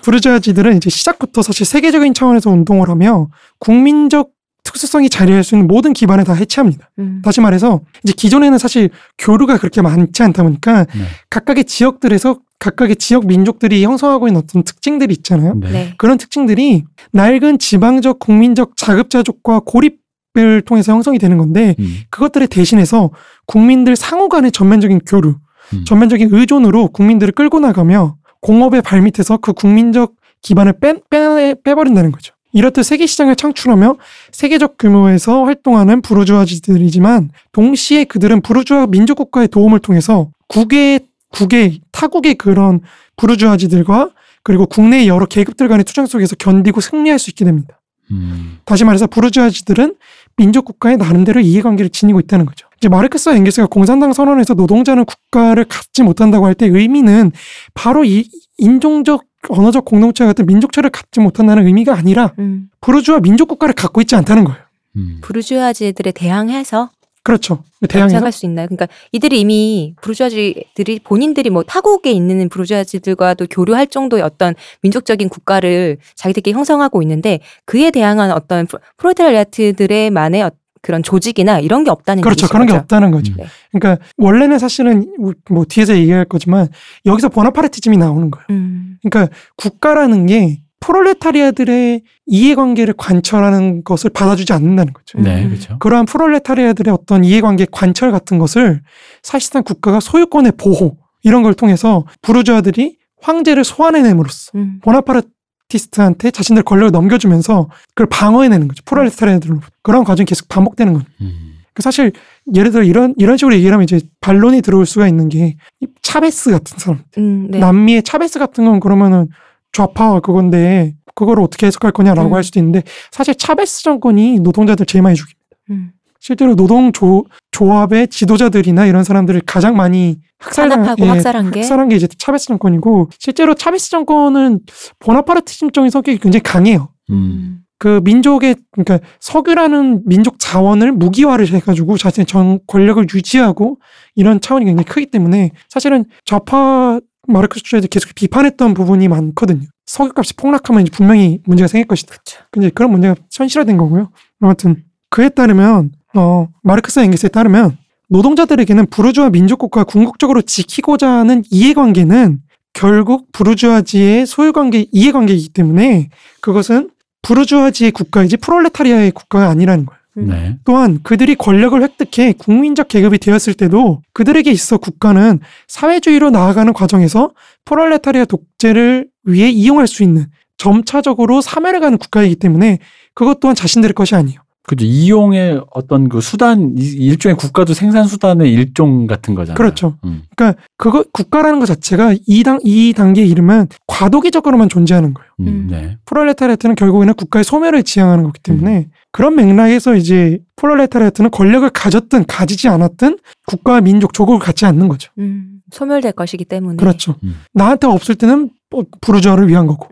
부르주아지들은 이제 시작부터 사실 세계적인 차원에서 운동을 하며 국민적 특수성이 자리할 수 있는 모든 기반을 다 해체합니다. 다시 말해서 이제 기존에는 사실 교류가 그렇게 많지 않다 보니까 각각의 지역들에서 각각의 지역 민족들이 형성하고 있는 어떤 특징들이 있잖아요. 네. 그런 특징들이 낡은 지방적, 국민적 자급자족과 고립을 통해서 형성이 되는 건데 그것들을 대신해서 국민들 상호 간의 전면적인 교류, 전면적인 의존으로 국민들을 끌고 나가며 공업의 발밑에서 그 국민적 기반을 빼버린다는 거죠. 이렇듯 세계시장을 창출하며 세계적 규모에서 활동하는 부르주아지들이지만 동시에 그들은 부르주아 민족국가의 도움을 통해서 국외 타국의 그런 부르주아지들과 그리고 국내의 여러 계급들 간의 투쟁 속에서 견디고 승리할 수 있게 됩니다. 다시 말해서 부르주아지들은 민족국가의 나름대로 이해관계를 지니고 있다는 거죠. 이제 마르크스와 엥겔스가 공산당 선언에서 노동자는 국가를 갖지 못한다고 할 때 의미는 바로 이 인종적 언어적 공동체와 같은 민족체를 갖지 못한다는 의미가 아니라 부르주아 민족국가를 갖고 있지 않다는 거예요. 부르주아지들에 대항해서 그렇죠. 대항할 수 있나요? 그러니까 이들이 이미 부르주아지들이 본인들이 뭐 타국에 있는 부르주아지들과도 교류할 정도의 어떤 민족적인 국가를 자기들끼리 형성하고 있는데 그에 대항한 어떤 프롤레타리아트들만의 그런 조직이나 이런 게 없다는 거죠. 그렇죠. 그런 게 없다는 거죠. 네. 그러니까 원래는 사실은 뭐 뒤에서 얘기할 거지만 여기서 보나파르티즘이 나오는 거예요. 그러니까 국가라는 게 프롤레타리아들의 이해관계를 관철하는 것을 받아주지 않는다는 거죠. 네, 그렇죠. 그러한 프롤레타리아들의 어떤 이해관계 관철 같은 것을 사실상 국가가 소유권의 보호 이런 걸 통해서 부르주아들이 황제를 소환해냄으로써 보나파르티스트한테 자신들 권력을 넘겨주면서 그걸 방어해내는 거죠. 프롤레타리아들로 그런 과정이 계속 반복되는 거죠. 사실 예를 들어 이런 식으로 얘기하면 이제 반론이 들어올 수가 있는 게 차베스 같은 사람, 네. 남미의 차베스 같은 건 그러면은 좌파 그건데 그걸 어떻게 해석할 거냐라고 할 수도 있는데 사실 차베스 정권이 노동자들 제일 많이 죽입니다. 실제로 노동 조합의 지도자들이나 이런 사람들을 가장 많이 학살한 게 이제 차베스 정권이고 실제로 차베스 정권은 보나파르티즘적인 성격이 굉장히 강해요. 그 민족의 그러니까 석유라는 민족 자원을 무기화를 해가지고 자신의 전 권력을 유지하고 이런 차원이 굉장히 크기 때문에 사실은 좌파 마르크스 주자들이 계속 비판했던 부분이 많거든요. 석유값이 폭락하면 이제 분명히 문제가 생길 것이다. 그쵸. 근데 그런 문제가 현실화된 거고요. 아무튼 그에 따르면 마르크스 엥겔스에 따르면 노동자들에게는 부르주아 민족국가 궁극적으로 지키고자 하는 이해관계는 결국 부르주아지의 소유관계 이해관계이기 때문에 그것은 부르주아지의 국가이지 프롤레타리아의 국가가 아니라는 거예요. 네. 또한 그들이 권력을 획득해 국민적 계급이 되었을 때도 그들에게 있어 국가는 사회주의로 나아가는 과정에서 프롤레타리아 독재를 위해 이용할 수 있는 점차적으로 사멸해가는 국가이기 때문에 그것 또한 자신들의 것이 아니에요. 그죠. 이용의 어떤 그 수단, 일종의 국가도 생산 수단의 일종 같은 거잖아요. 그렇죠. 그러니까 국가라는 것 자체가 이 단계에 이르면 과도기적으로만 존재하는 거예요. 네. 프롤레타리아트는 결국에는 국가의 소멸을 지향하는 거기 때문에 그런 맥락에서 이제 프롤레타리아트는 권력을 가졌든 가지지 않았든 국가와 민족, 조국을 갖지 않는 거죠. 소멸될 것이기 때문에. 그렇죠. 나한테 없을 때는 부르주아를 위한 거고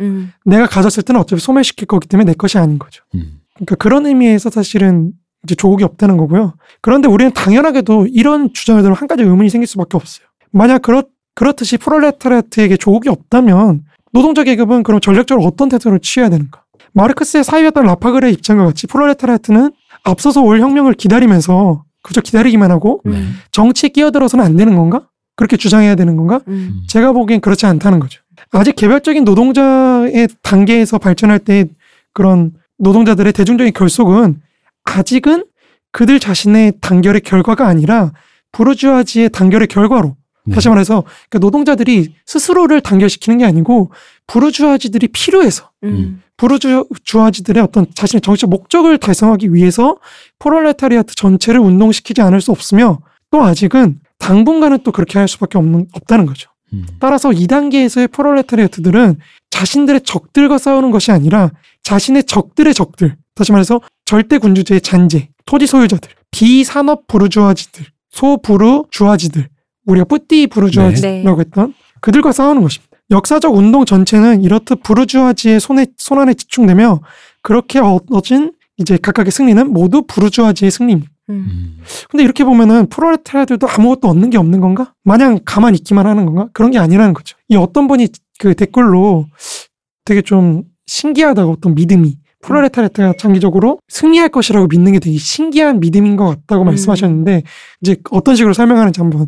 내가 가졌을 때는 어차피 소멸시킬 거기 때문에 내 것이 아닌 거죠. 그러니까 그런 의미에서 사실은 이제 조국이 없다는 거고요. 그런데 우리는 당연하게도 이런 주장을 들으면 한 가지 의문이 생길 수밖에 없어요. 만약 그렇듯이 프롤레타리아트에게 조국이 없다면 노동자 계급은 그럼 전략적으로 어떤 태도를 취해야 되는가? 마르크스의 사유였던 라파그레의 입장과 같이 프롤레타리아트는 앞서서 올 혁명을 기다리면서 그저 기다리기만 하고 정치에 끼어들어서는 안 되는 건가? 그렇게 주장해야 되는 건가? 제가 보기엔 그렇지 않다는 거죠. 아직 개별적인 노동자의 단계에서 발전할 때의 그런 노동자들의 대중적인 결속은 아직은 그들 자신의 단결의 결과가 아니라 부르주아지의 단결의 결과로 다시 말해서 그러니까 노동자들이 스스로를 단결시키는 게 아니고 부르주아지들이 필요해서 부르주아지들의 어떤 자신의 정치적 목적을 달성하기 위해서 프롤레타리아트 전체를 운동시키지 않을 수 없으며 또 아직은 당분간은 또 그렇게 할 수밖에 없다는 거죠. 따라서 2단계에서의 프롤레타리아트들은 자신들의 적들과 싸우는 것이 아니라 자신의 적들의 적들, 다시 말해서 절대 군주제의 잔재, 토지 소유자들, 비산업 부르주아지들, 소부르주아지들, 우리가 뿌띠 부르주아지라고 했던 그들과 싸우는 것입니다. 역사적 운동 전체는 이렇듯 부르주아지의 손안에 집중되며 그렇게 얻어진 이제 각각의 승리는 모두 부르주아지의 승리입니다. 근데 이렇게 보면은 프롤레타리아들도 아무것도 얻는 게 없는 건가? 마냥 가만히 있기만 하는 건가? 그런 게 아니라는 거죠. 이 어떤 분이 그 댓글로 되게 좀 신기하다고 어떤 믿음이 프롤레타리아트가 장기적으로 승리할 것이라고 믿는 게 되게 신기한 믿음인 것 같다고 말씀하셨는데 이제 어떤 식으로 설명하는지 한번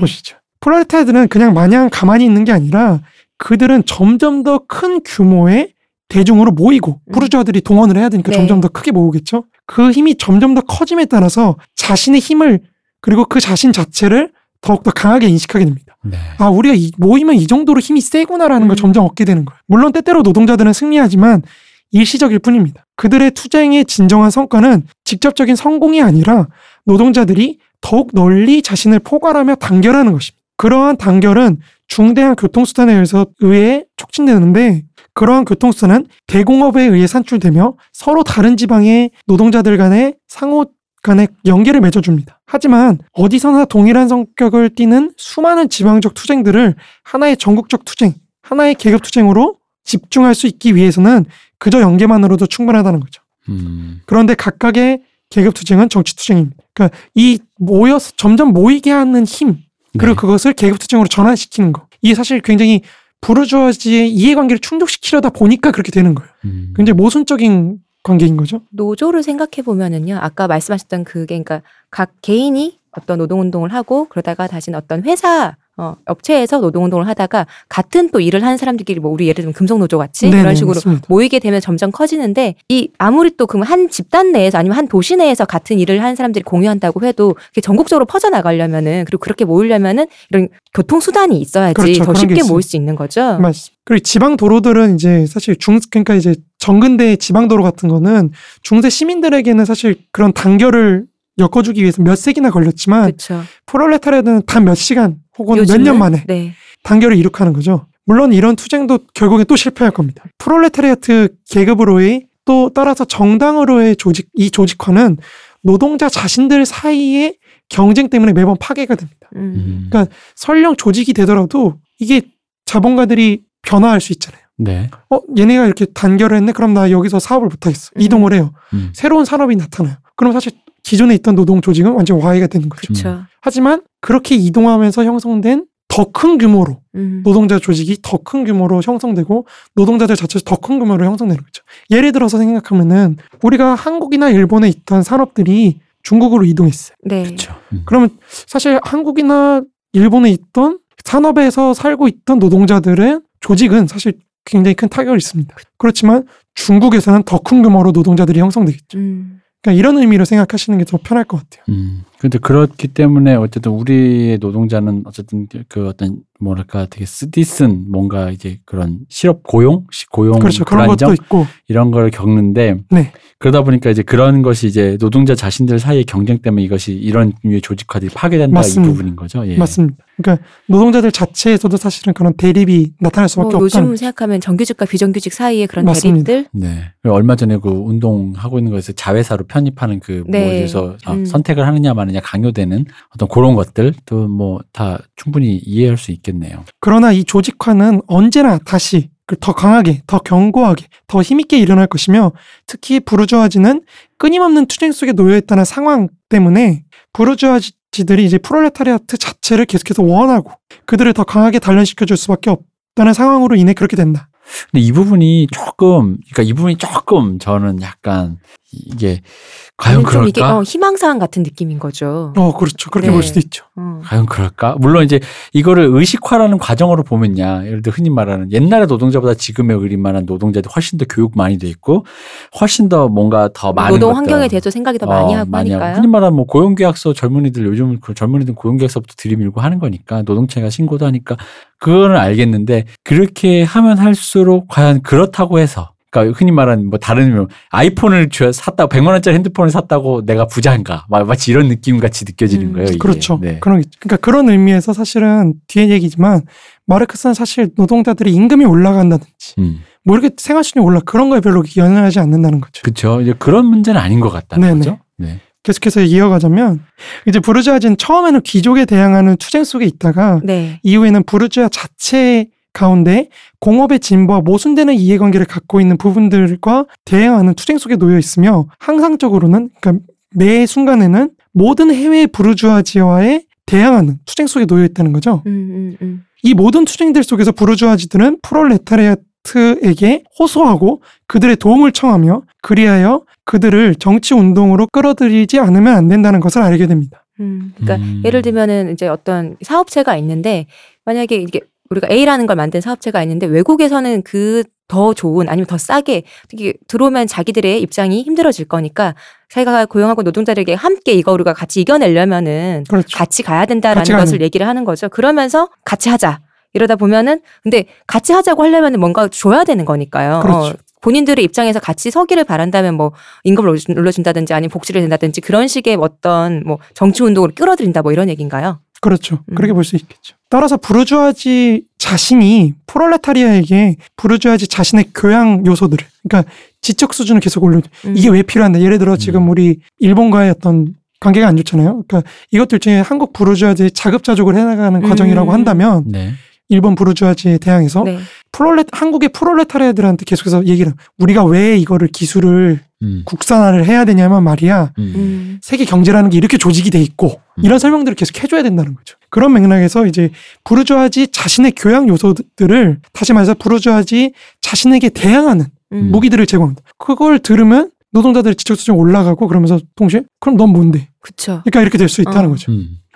보시죠. 프롤레타리아들은 그냥 마냥 가만히 있는 게 아니라 그들은 점점 더 큰 규모의 대중으로 모이고 부르주아들이 동원을 해야 되니까 점점 더 크게 모으겠죠. 그 힘이 점점 더 커짐에 따라서 자신의 힘을 그리고 그 자신 자체를 더욱더 강하게 인식하게 됩니다. 아, 우리가 모이면 이 정도로 힘이 세구나라는 걸 점점 얻게 되는 거예요. 물론 때때로 노동자들은 승리하지만 일시적일 뿐입니다. 그들의 투쟁의 진정한 성과는 직접적인 성공이 아니라 노동자들이 더욱 널리 자신을 포괄하며 단결하는 것입니다. 그러한 단결은 중대한 교통수단에 의해 촉진되는데 그러한 교통수단은 대공업에 의해 산출되며 서로 다른 지방의 노동자들 간의 상호 간의 연계를 맺어줍니다. 하지만 어디서나 동일한 성격을 띠는 수많은 지방적 투쟁들을 하나의 전국적 투쟁, 하나의 계급 투쟁으로 집중할 수 있기 위해서는 그저 연계만으로도 충분하다는 거죠. 그런데 각각의 계급 투쟁은 정치 투쟁입니다. 그러니까 이 모여서 점점 모이게 하는 힘 그리고 그것을 계급 투쟁으로 전환시키는 거. 이게 사실 굉장히 부르주아지의 이해관계를 충족시키려다 보니까 그렇게 되는 거예요. 굉장히 모순적인 관계인 거죠. 노조를 생각해 보면은요, 아까 말씀하셨던 그게 그러니까 각 개인이 어떤 노동운동을 하고 그러다가 다시는 어떤 회사 업체에서 노동운동을 하다가 같은 또 일을 하는 사람들끼리 뭐 우리 예를 들면 금속노조같이 그런 식으로 맞습니다. 모이게 되면 점점 커지는데 이 아무리 또 그럼 한 집단 내에서 아니면 한 도시 내에서 같은 일을 하는 사람들이 공유한다고 해도 그게 전국적으로 퍼져나가려면은 그리고 그렇게 모으려면은 이런 교통수단이 있어야지 더 쉽게 모일 수 있는 거죠. 맞습니다. 그리고 지방 도로들은 이제 사실 그러니까 이제 정근대의 지방 도로 같은 거는 중세 시민들에게는 사실 그런 단결을 엮어주기 위해서 몇 세기나 걸렸지만 프롤레타리아는 단 몇 시간 혹은 몇 년 만에 단결을 이룩하는 거죠. 물론 이런 투쟁도 결국에 또 실패할 겁니다. 프롤레타리아트 계급으로의 또 따라서 정당으로의 이 조직화는 노동자 자신들 사이의 경쟁 때문에 매번 파괴가 됩니다. 그러니까 설령 조직이 되더라도 이게 자본가들이 변화할 수 있잖아요. 얘네가 이렇게 단결을 했네? 그럼 나 여기서 사업을 못하겠어. 이동을 해요. 새로운 산업이 나타나요. 그럼 사실 기존에 있던 노동 조직은 완전 와해가 되는 거죠. 그쵸. 하지만 그렇게 이동하면서 형성된 더 큰 규모로 노동자 조직이 더 큰 규모로 형성되고 노동자들 자체도 더 큰 규모로 형성되는 거죠. 예를 들어서 생각하면은 우리가 한국이나 일본에 있던 산업들이 중국으로 이동했어요. 그렇죠. 그러면 사실 한국이나 일본에 있던 산업에서 살고 있던 노동자들의 조직은 사실 굉장히 큰 타격을 입습니다. 그렇지만 중국에서는 더 큰 규모로 노동자들이 형성되겠죠. 그러니까 이런 의미로 생각하시는 게 더 편할 것 같아요. 그런데 그렇기 때문에 어쨌든 우리의 노동자는 어쨌든 그 어떤 뭐랄까 되게 쓰디쓴 뭔가 이제 그런 실업 고용 그렇죠. 그런 불안정 것도 있고 이런 걸 겪는데 그러다 보니까 이제 그런 것이 이제 노동자 자신들 사이의 경쟁 때문에 이것이 이런 유의 조직화들이 파괴된다 맞습니다. 이 부분인 거죠. 예. 맞습니다. 그러니까 노동자들 자체에서도 사실은 그런 대립이 나타날 수밖에 없다. 요즘 생각하면 정규직과 비정규직 사이의 그런 대립들. 얼마 전에 그 운동하고 있는 거에서 자회사로 편입하는 그 뭐에서 선택을 하느냐 마느냐 강요되는 어떤 그런 것들 또 뭐 다 충분히 이해할 수 있겠네요. 그러나 이 조직화는 언제나 다시 더 강하게, 더 견고하게, 더 힘있게 일어날 것이며 특히 부르주아지는 끊임없는 투쟁 속에 놓여있다는 상황 때문에 부르주아지들이 이제 프롤레타리아트 자체를 계속해서 원하고 그들을 더 강하게 단련시켜줄 수밖에 없다는 상황으로 인해 그렇게 된다. 근데 이 부분이 조금 저는 약간 이게 과연 그럴까? 이게 희망사항 같은 느낌인 거죠. 그렇죠. 그렇게 볼 수도 있죠. 과연 그럴까? 물론 이제 이거를 의식화라는 과정으로 보면요. 예를 들어 흔히 말하는 옛날의 노동자보다 지금의 우리만한 노동자들이 훨씬 더 교육 많이 돼 있고 훨씬 더 뭔가 더 많은 노동 환경에 대해서 생각이 더 많이 하고 하니까요. 흔히 말하는 뭐 고용계약서 젊은이들 요즘 그 젊은이들 고용계약서부터 들이밀고 하는 거니까 노동체가 신고도 하니까 그거는 알겠는데 그렇게 하면 할수록 과연 그렇다고 해서 그러니까 흔히 말하는 뭐 다른 아이폰을 샀다고 100만 원짜리 핸드폰을 샀다고 내가 부자인가 마치 이런 느낌 같이 느껴지는 거예요. 이게. 그렇죠. 그러니까 그런 의미에서 사실은 뒤에 얘기지만 마르크스는 사실 노동자들의 임금이 올라간다든지 뭐 이렇게 생활 수준이 올라 그런 거에 별로 연연하지 않는다는 거죠. 그렇죠. 이제 그런 문제는 아닌 것 같다는 거죠. 계속해서 이어가자면 이제 부르주아지는 처음에는 귀족에 대항하는 투쟁 속에 있다가 이후에는 부르주아 자체 가운데 공업의 진보와 모순되는 이해관계를 갖고 있는 부분들과 대항하는 투쟁 속에 놓여 있으며 항상적으로는 그러니까 매 순간에는 모든 해외 부르주아지와의 대항하는 투쟁 속에 놓여 있다는 거죠. 이 모든 투쟁들 속에서 부르주아지들은 프롤레타리아트 마르크스에게 호소하고 그들의 도움을 청하며 그리하여 그들을 정치운동으로 끌어들이지 않으면 안 된다는 것을 알게 됩니다. 그러니까 예를 들면은 이제 어떤 사업체가 있는데 만약에 이게 우리가 A라는 걸 만든 사업체가 있는데 외국에서는 그 더 좋은 아니면 더 싸게 특히 들어오면 자기들의 입장이 힘들어질 거니까 자기가 고용하고 노동자들에게 함께 이거 우리가 같이 이겨내려면은 그렇죠. 같이 가야 된다라는 같이 것을 얘기를 하는 거죠. 그러면서 같이 하자. 이러다 보면은 근데 같이 하자고 하려면은 뭔가 줘야 되는 거니까요. 그렇죠. 본인들의 입장에서 같이 서기를 바란다면 뭐 임금을 올려준다든지 아니면 복지를 된다든지 그런 식의 어떤 뭐 정치운동을 끌어들인다 뭐 이런 얘기인가요? 그렇죠. 그렇게 볼 수 있겠죠. 따라서 부르주아지 자신이 프롤레타리아에게 부르주아지 자신의 교양 요소들을 그러니까 지적 수준을 계속 올려줘. 이게 왜 필요한데 예를 들어 지금 우리 일본과의 어떤 관계가 안 좋잖아요. 그러니까 이것들 중에 한국 부르주아지의 자급자족을 해나가는 과정이라고 한다면 네. 일본 부르주아지에 대항해서 네. 한국의 프롤레타리아들한테 계속해서 얘기를 우리가 왜 이거를 기술을 국산화를 해야 되냐면 말이야 세계 경제라는 게 이렇게 조직이 돼 있고 이런 설명들을 계속 해줘야 된다는 거죠. 그런 맥락에서 이제 부르주아지 자신의 교양 요소들을 다시 말해서 부르주아지 자신에게 대항하는 무기들을 제공합니다. 그걸 들으면 노동자들의 지적 수준이 올라가고 그러면서 동시에 그럼 넌 뭔데? 그쵸. 그러니까 이렇게 될 수 있다는 거죠.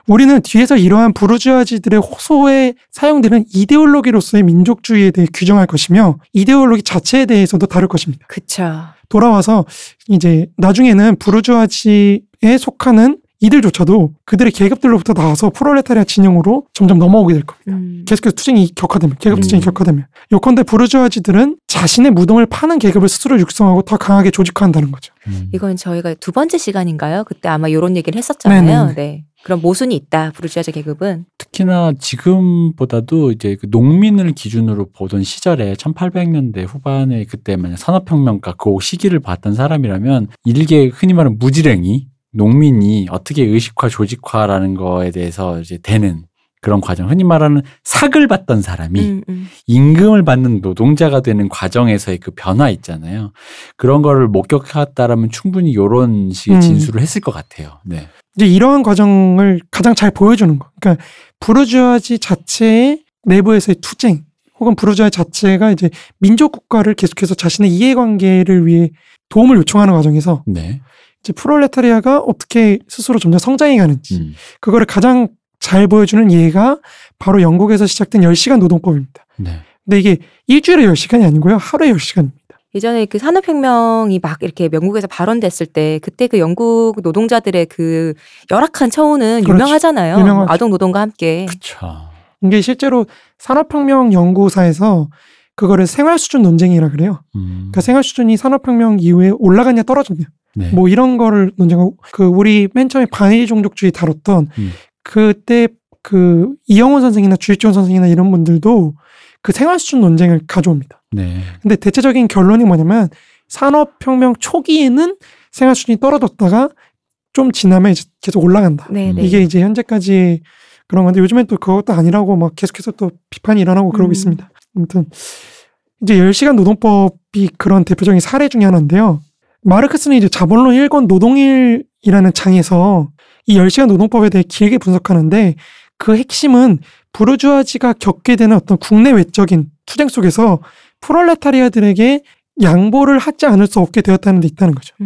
우리는 뒤에서 이러한 부르주아지들의 호소에 사용되는 이데올로기로서의 민족주의에 대해 규정할 것이며 이데올로기 자체에 대해서도 다룰 것입니다. 그쵸. 돌아와서 이제 나중에는 부르주아지에 속하는 이들조차도 그들의 계급들로부터 나와서 프롤레타리아 진영으로 점점 넘어오게 될 겁니다. 계속해서 투쟁이 격화되면 계급투쟁이 격화되면 요컨대 부르주아지들은 자신의 무덤을 파는 계급을 스스로 육성하고 더 강하게 조직화한다는 거죠. 이건 저희가 두 번째 시간인가요? 그때 아마 이런 얘기를 했었잖아요. 네네. 네. 그런 모순이 있다. 부르주아지 계급은. 특히나 지금보다도 이제 그 농민을 기준으로 보던 시절에 1800년대 후반에 그때 만약 산업혁명과 그 시기를 봤던 사람이라면 일개 흔히 말하는 무지랭이 농민이 어떻게 의식화 조직화라는 거에 대해서 이제 되는 그런 과정 흔히 말하는 삭을 받던 사람이 임금을 받는 노동자가 되는 과정에서의 그 변화 있잖아요. 그런 거를 목격했다라면 충분히 이런 식의 진술을 했을 것 같아요. 네. 이제 이러한 과정을 가장 잘 보여주는 거. 그러니까 부르주아지 자체의 내부에서의 투쟁 혹은 부르주아지 자체가 이제 민족 국가를 계속해서 자신의 이해관계를 위해 도움을 요청하는 과정에서 네. 이제 프롤레타리아가 어떻게 스스로 점점 성장해 가는지 그거를 가장 잘 보여주는 예가 바로 영국에서 시작된 10시간 노동법입니다. 네. 근데 이게 일주일에 10시간이 아니고요. 하루에 10시간입니다. 예전에 그 산업혁명이 막 이렇게 영국에서 발언됐을 때 그때 그 영국 노동자들의 그 열악한 처우는 그렇지. 유명하잖아요. 유명하죠. 아동 노동과 함께. 그렇죠. 이게 실제로 산업혁명 연구사에서 그거를 생활수준 논쟁이라 그래요. 그러니까 생활수준이 산업혁명 이후에 올라갔냐 떨어졌냐. 네. 뭐 이런 거를 논쟁하고 그 우리 맨 처음에 반의종족주의 다뤘던 그때 그 이영훈 선생이나 주익준 선생이나 이런 분들도 그 생활수준 논쟁을 가져옵니다. 네. 근데 대체적인 결론이 뭐냐면 산업혁명 초기에는 생활수준이 떨어졌다가 좀 지나면 이제 계속 올라간다. 네네. 이게 이제 현재까지 그런 건데 요즘엔 또 그것도 아니라고 막 계속해서 또 비판이 일어나고 그러고 있습니다. 아무튼 이제 10시간 노동법이 그런 대표적인 사례 중에 하나인데요. 마르크스는 이제 자본론 1권 노동일이라는 장에서 이 10시간 노동법에 대해 길게 분석하는데 그 핵심은 부르주아지가 겪게 되는 어떤 국내 외적인 투쟁 속에서 프롤레타리아들에게 양보를 하지 않을 수 없게 되었다는 데 있다는 거죠.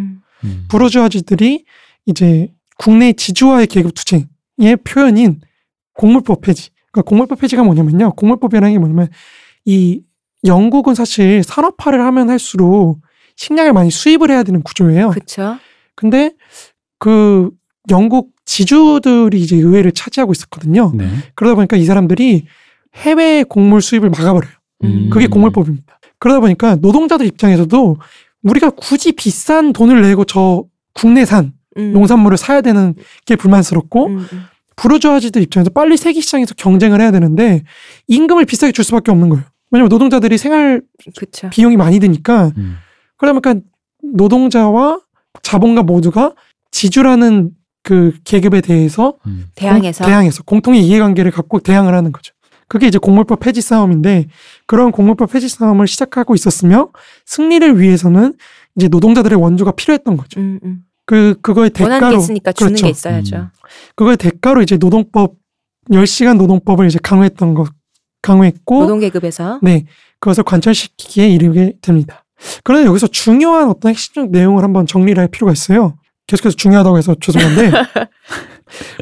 부르주아지들이 이제 국내 지주화의 계급 투쟁의 표현인 공물법 폐지. 그러니까 공물법 폐지가 뭐냐면요. 공물법이라는 게 뭐냐면 이 영국은 사실 산업화를 하면 할수록 식량을 많이 수입을 해야 되는 구조예요. 그렇죠. 근데 그 영국 지주들이 이제 의회를 차지하고 있었거든요. 네. 그러다 보니까 이 사람들이 해외 곡물 수입을 막아버려요. 그게 곡물법입니다. 그러다 보니까 노동자들 입장에서도 우리가 굳이 비싼 돈을 내고 저 국내산 농산물을 사야 되는 게 불만스럽고 부르주아지들 입장에서 빨리 세계 시장에서 경쟁을 해야 되는데 임금을 비싸게 줄 수밖에 없는 거예요. 왜냐면 노동자들이 생활 그쵸. 비용이 많이 드니까 그러다 보니까 노동자와 자본가 모두가 지주라는 그 계급에 대해서 대항해서 공통의 이해관계를 갖고 대항을 하는 거죠. 그게 이제 공물법 폐지 싸움인데 그런 공물법 폐지 싸움을 시작하고 있었으며 승리를 위해서는 이제 노동자들의 원조가 필요했던 거죠. 그거의 대가로 원하는 게 있으니까 주는 그렇죠. 게 있어야죠. 그거의 대가로 이제 노동법 10시간 노동법을 이제 강화했던 거 강화했고 노동 계급에서 네 그것을 관철시키기에 이르게 됩니다. 그런데 여기서 중요한 어떤 핵심적 내용을 한번 정리를 할 필요가 있어요. 계속해서 중요하다고 해서 죄송한데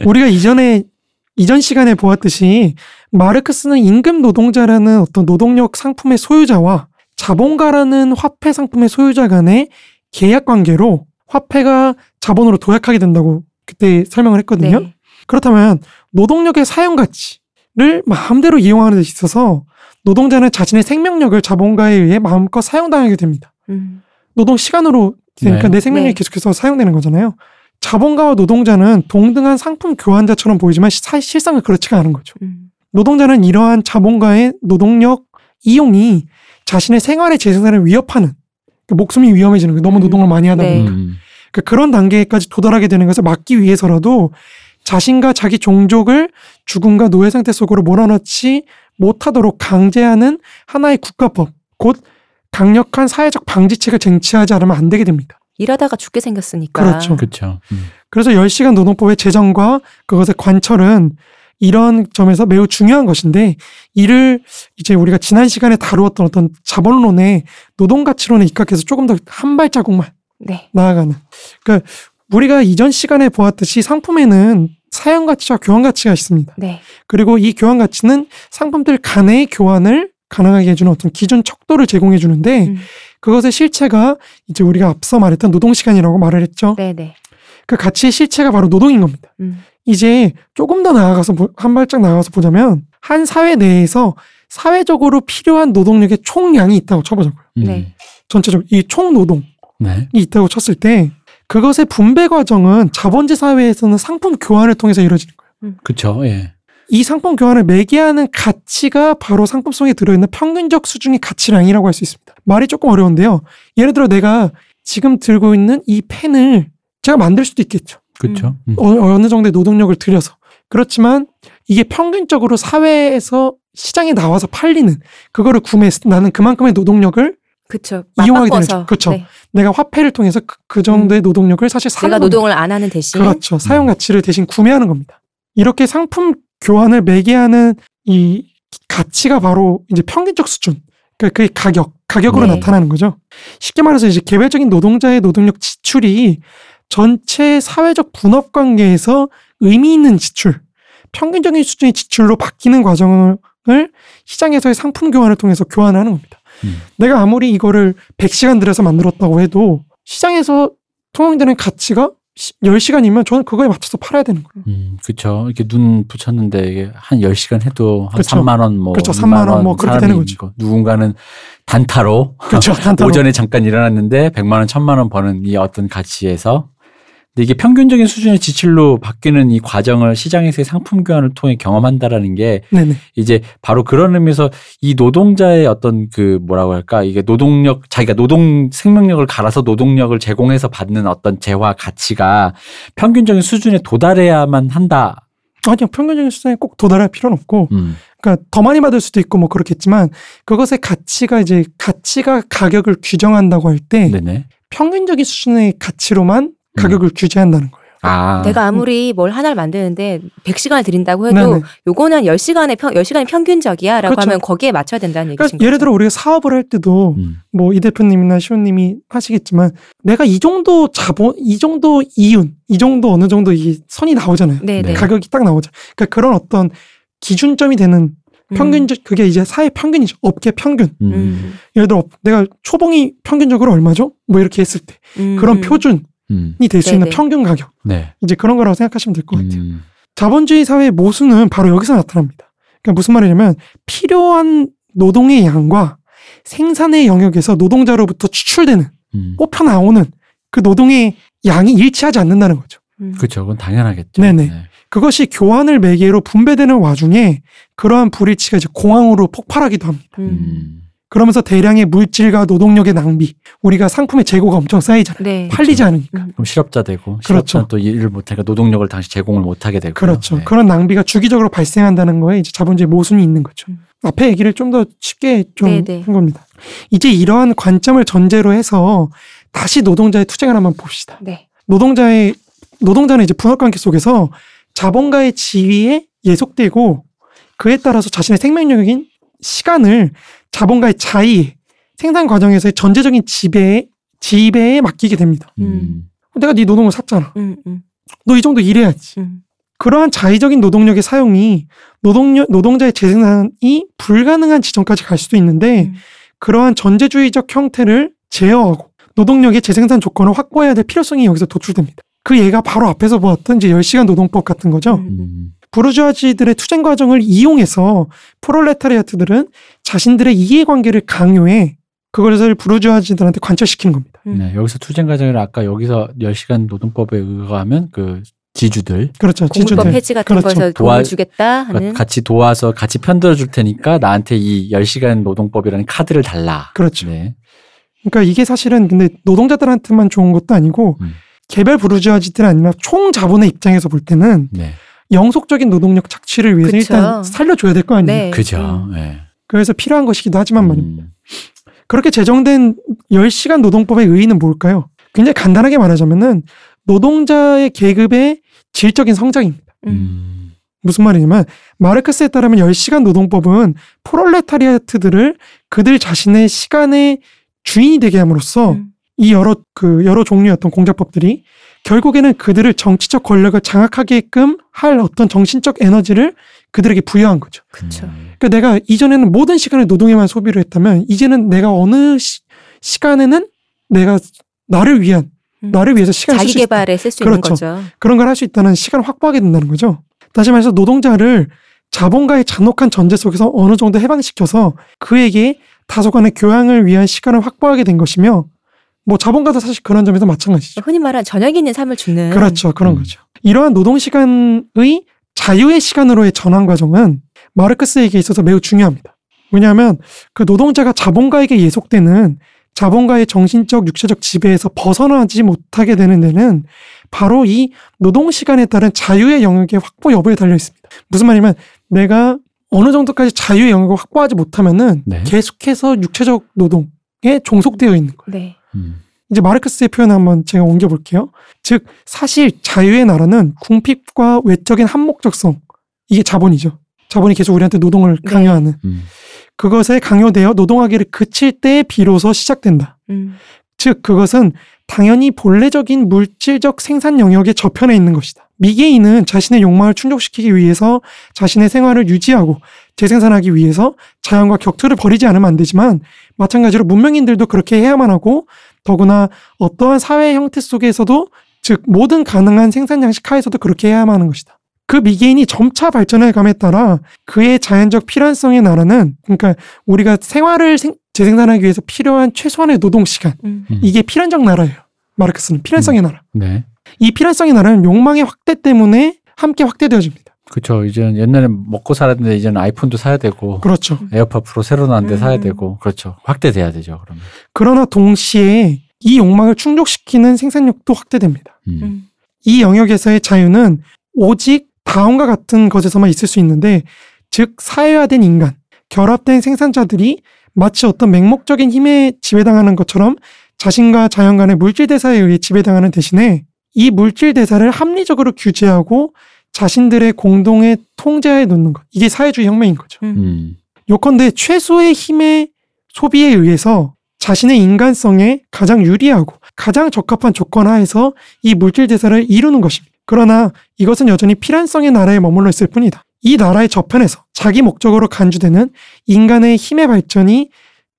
우리가 이전 시간에 보았듯이 마르크스는 임금 노동자라는 어떤 노동력 상품의 소유자와 자본가라는 화폐 상품의 소유자 간의 계약 관계로 화폐가 자본으로 도약하게 된다고 그때 설명을 했거든요. 네. 그렇다면 노동력의 사용 가치를 마음대로 이용하는 데 있어서 노동자는 자신의 생명력을 자본가에 의해 마음껏 사용당하게 됩니다. 노동 시간으로 그러니까 네. 내 생명력이 네. 계속해서 사용되는 거잖아요. 자본가와 노동자는 동등한 상품 교환자처럼 보이지만 실상은 그렇지가 않은 거죠. 노동자는 이러한 자본가의 노동력 이용이 자신의 생활의 재생산을 위협하는 그러니까 목숨이 위험해지는 거예요. 너무 노동을 많이 하다 보니까. 네. 그러니까 그런 단계까지 도달하게 되는 것을 막기 위해서라도 자신과 자기 종족을 죽음과 노예 상태 속으로 몰아넣지 못하도록 강제하는 하나의 국가법, 곧 강력한 사회적 방지책을 쟁취하지 않으면 안 되게 됩니다. 일하다가 죽게 생겼으니까. 그렇죠. 그렇죠. 그래서 10시간 노동법의 제정과 그것의 관철은 이런 점에서 매우 중요한 것인데, 이를 이제 우리가 지난 시간에 다루었던 어떤 자본론의 노동가치론에 입각해서 조금 더 한 발자국만 네. 나아가는. 그러니까 우리가 이전 시간에 보았듯이 상품에는 사용가치와 교환가치가 있습니다. 네. 그리고 이 교환가치는 상품들 간의 교환을 가능하게 해주는 어떤 기준 척도를 제공해 주는데 그것의 실체가 이제 우리가 앞서 말했던 노동시간이라고 말을 했죠. 네네. 그 가치의 실체가 바로 노동인 겁니다. 이제 조금 더 나아가서 한 발짝 나아가서 보자면 한 사회 내에서 사회적으로 필요한 노동력의 총량이 있다고 쳐보자고요. 네. 전체적으로 이 총노동이 네. 있다고 쳤을 때 그것의 분배 과정은 자본주의 사회에서는 상품 교환을 통해서 이루어지는 거예요. 그렇죠. 예. 이 상품 교환을 매개하는 가치가 바로 상품성에 들어있는 평균적 수중의 가치량이라고 할 수 있습니다. 말이 조금 어려운데요. 예를 들어 내가 지금 들고 있는 이 펜을 제가 만들 수도 있겠죠. 그렇죠. 어느 정도의 노동력을 들여서. 그렇지만 이게 평균적으로 사회에서 시장에 나와서 팔리는 그거를 구매해서 나는 그만큼의 노동력을 그렇죠. 이용하게 되죠. 그렇죠. 네. 내가 화폐를 통해서 그 정도의 노동력을 사실 내가 노동을 안 하는 대신 그렇죠. 사용 가치를 대신 구매하는 겁니다. 이렇게 상품 교환을 매개하는 이 가치가 바로 이제 평균적 수준. 그러니까 그게 가격으로 네. 나타나는 거죠. 쉽게 말해서 이제 개별적인 노동자의 노동력 지출이 전체 사회적 분업 관계에서 의미 있는 지출, 평균적인 수준의 지출로 바뀌는 과정을 시장에서의 상품 교환을 통해서 교환하는 겁니다. 내가 아무리 이거를 100시간 들여서 만들었다고 해도 시장에서 통용되는 가치가 10시간이면 저는 그거에 맞춰서 팔아야 되는 거예요. 그렇죠. 이렇게 눈 붙였는데 한 10시간 해도 한 그쵸. 3만 원 뭐 그렇죠. 3만 원 뭐 그렇게 되는 거죠. 누군가는 단타로 그렇죠. 단타로 오전에 잠깐 일어났는데 100만 원, 1000만 원 버는 이 어떤 가치에서 근데 이게 평균적인 수준의 지출로 바뀌는 이 과정을 시장에서의 상품 교환을 통해 경험한다라는 게 네네. 이제 바로 그런 의미에서 이 노동자의 어떤 그 뭐라고 할까 이게 노동력 자기가 노동 생명력을 갈아서 노동력을 제공해서 받는 어떤 재화 가치가 평균적인 수준에 도달해야만 한다. 아니요. 평균적인 수준에 꼭 도달할 필요는 없고 그러니까 더 많이 받을 수도 있고 뭐 그렇겠지만 그것의 가치가 이제 가치가 가격을 규정한다고 할 때 평균적인 수준의 가치로만 가격을 규제한다는 거예요. 아. 내가 아무리 뭘 하나를 만드는데 100시간을 들인다고 해도 네네. 요거는 10시간이 평균적이야 라고 그렇죠. 하면 거기에 맞춰야 된다는 얘기인 그러니까 거죠. 예를 들어 우리가 사업을 할 때도 뭐 이 대표님이나 시호님이 하시겠지만 내가 이 정도 자본, 이 정도 이윤, 이 정도 어느 정도 이 선이 나오잖아요. 네네. 가격이 딱 나오죠. 그러니까 그런 어떤 기준점이 되는 평균적 그게 이제 사회 평균이죠. 업계 평균. 예를 들어 내가 초봉이 평균적으로 얼마죠? 뭐 이렇게 했을 때 그런 표준. 이 될 수 있는 평균 가격 네. 이제 그런 거라고 생각하시면 될 것 같아요. 자본주의 사회의 모순은 바로 여기서 나타납니다. 그러니까 무슨 말이냐면 필요한 노동의 양과 생산의 영역에서 노동자로부터 추출되는 뽑혀 나오는 그 노동의 양이 일치하지 않는다는 거죠. 그렇죠. 그건 당연하겠죠. 네네. 네. 그것이 교환을 매개로 분배되는 와중에 그러한 불일치가 이제 공황으로 폭발하기도 합니다. 그러면서 대량의 물질과 노동력의 낭비. 우리가 상품의 재고가 엄청 쌓이잖아요. 네. 팔리지 그렇죠. 않으니까. 그럼 실업자 되고 실업자는 그렇죠. 또 일을 못하니까 노동력을 다시 제공을 못하게 되고 그렇죠. 네. 그런 낭비가 주기적으로 발생한다는 거에 이제 자본주의 모순이 있는 거죠. 앞에 얘기를 좀 더 쉽게 좀 한 겁니다. 이제 이러한 관점을 전제로 해서 다시 노동자의 투쟁을 한번 봅시다. 네. 노동자는 이제 분업관계 속에서 자본가의 지위에 예속되고 그에 따라서 자신의 생명력인 시간을 자본가의 자의, 생산 과정에서의 전제적인 지배에 맡기게 됩니다. 내가 네 노동을 샀잖아. 너 이 정도 일해야지. 그러한 자의적인 노동력의 사용이 노동자의 재생산이 불가능한 지점까지 갈 수도 있는데 그러한 전제주의적 형태를 제어하고 노동력의 재생산 조건을 확보해야 될 필요성이 여기서 도출됩니다. 그 예가 바로 앞에서 보았던 이제 10시간 노동법 같은 거죠. 부르주아지들의 투쟁 과정을 이용해서 프롤레타리아트들은 자신들의 이해관계를 강요해 그것을 부르주아지들한테 관철시키는 겁니다. 네, 여기서 투쟁 과정을 아까 여기서 10시간 노동법에 의거하면 그 지주들. 그렇죠. 공급법 폐지 같은 거에서 도움을 주겠다 하는. 같이 도와서 같이 편들어 줄 테니까 나한테 이 10시간 노동법이라는 카드를 달라. 그렇죠. 네. 그러니까 이게 사실은 근데 노동자들한테만 좋은 것도 아니고 개별 부르주아지들 아니라 총 자본의 입장에서 볼 때는 네. 영속적인 노동력 착취를 위해서 그쵸. 일단 살려줘야 될 거 아니에요. 네. 그죠. 네. 그래서 필요한 것이기도 하지만 말입니다. 그렇게 제정된 10시간 노동법의 의의는 뭘까요? 굉장히 간단하게 말하자면은 노동자의 계급의 질적인 성장입니다. 무슨 말이냐면 마르크스에 따르면 10시간 노동법은 프롤레타리아트들을 그들 자신의 시간의 주인이 되게 함으로써 이 여러 종류였던 공작법들이 결국에는 그들을 정치적 권력을 장악하게끔 할 어떤 정신적 에너지를 그들에게 부여한 거죠. 그쵸. 그러니까 내가 이전에는 모든 시간을 노동에만 소비를 했다면 이제는 내가 어느 시간에는 내가 나를 위해서 시간을 자기 개발에 쓸 수 있는 거죠. 그런 걸 할 수 있다는 시간을 확보하게 된다는 거죠. 다시 말해서 노동자를 자본가의 잔혹한 전제 속에서 어느 정도 해방시켜서 그에게 다소간의 교양을 위한 시간을 확보하게 된 것이며 뭐 자본가도 사실 그런 점에서 마찬가지죠. 흔히 말하는 저녁 있는 삶을 주는. 그렇죠. 그런 거죠. 이러한 노동시간의 자유의 시간으로의 전환 과정은 마르크스에게 있어서 매우 중요합니다. 왜냐하면 그 노동자가 자본가에게 예속되는 자본가의 정신적, 육체적 지배에서 벗어나지 못하게 되는 데는 바로 이 노동시간에 따른 자유의 영역의 확보 여부에 달려있습니다. 무슨 말이냐면 내가 어느 정도까지 자유의 영역을 확보하지 못하면은 네. 계속해서 육체적 노동에 종속되어 있는 거예요. 네. 이제 마르크스의 표현을 한번 제가 옮겨볼게요. 즉 사실 자유의 나라는 궁핍과 외적인 한목적성, 이게 자본이죠. 자본이 계속 우리한테 노동을 강요하는 네. 그것에 강요되어 노동하기를 그칠 때 비로소 시작된다. 즉 그것은 당연히 본래적인 물질적 생산 영역의 저편에 있는 것이다. 미개인은 자신의 욕망을 충족시키기 위해서 자신의 생활을 유지하고 재생산하기 위해서 자연과 격투를 벌이지 않으면 안 되지만 마찬가지로 문명인들도 그렇게 해야만 하고 더구나 어떠한 사회 형태 속에서도 즉 모든 가능한 생산 양식 하에서도 그렇게 해야만 하는 것이다. 그 미개인이 점차 발전해감에 따라 그의 자연적 필요성의 나라는 그러니까 우리가 생활을 재생산하기 위해서 필요한 최소한의 노동시간 이게 필연적 나라예요. 마르크스는 필연성의 나라. 네. 이 필연성의 나라는 욕망의 확대 때문에 함께 확대되어집니다. 그렇죠. 이제는 옛날에 먹고 살았는데 이제는 아이폰도 사야 되고 그렇죠. 에어팟 프로 새로 나온 데 사야 되고 그렇죠. 확대돼야 되죠. 그러면. 그러나 동시에 이 욕망을 충족시키는 생산력도 확대됩니다. 이 영역에서의 자유는 오직 다음과 같은 것에서만 있을 수 있는데 즉 사회화된 인간, 결합된 생산자들이 마치 어떤 맹목적인 힘에 지배당하는 것처럼 자신과 자연 간의 물질대사에 의해 지배당하는 대신에 이 물질대사를 합리적으로 규제하고 자신들의 공동의 통제하에 놓는 것. 이게 사회주의 혁명인 거죠. 요컨대 최소의 힘의 소비에 의해서 자신의 인간성에 가장 유리하고 가장 적합한 조건 하에서 이 물질대사를 이루는 것입니다. 그러나 이것은 여전히 필연성의 나라에 머물러 있을 뿐이다. 이 나라의 저편에서 자기 목적으로 간주되는 인간의 힘의 발전이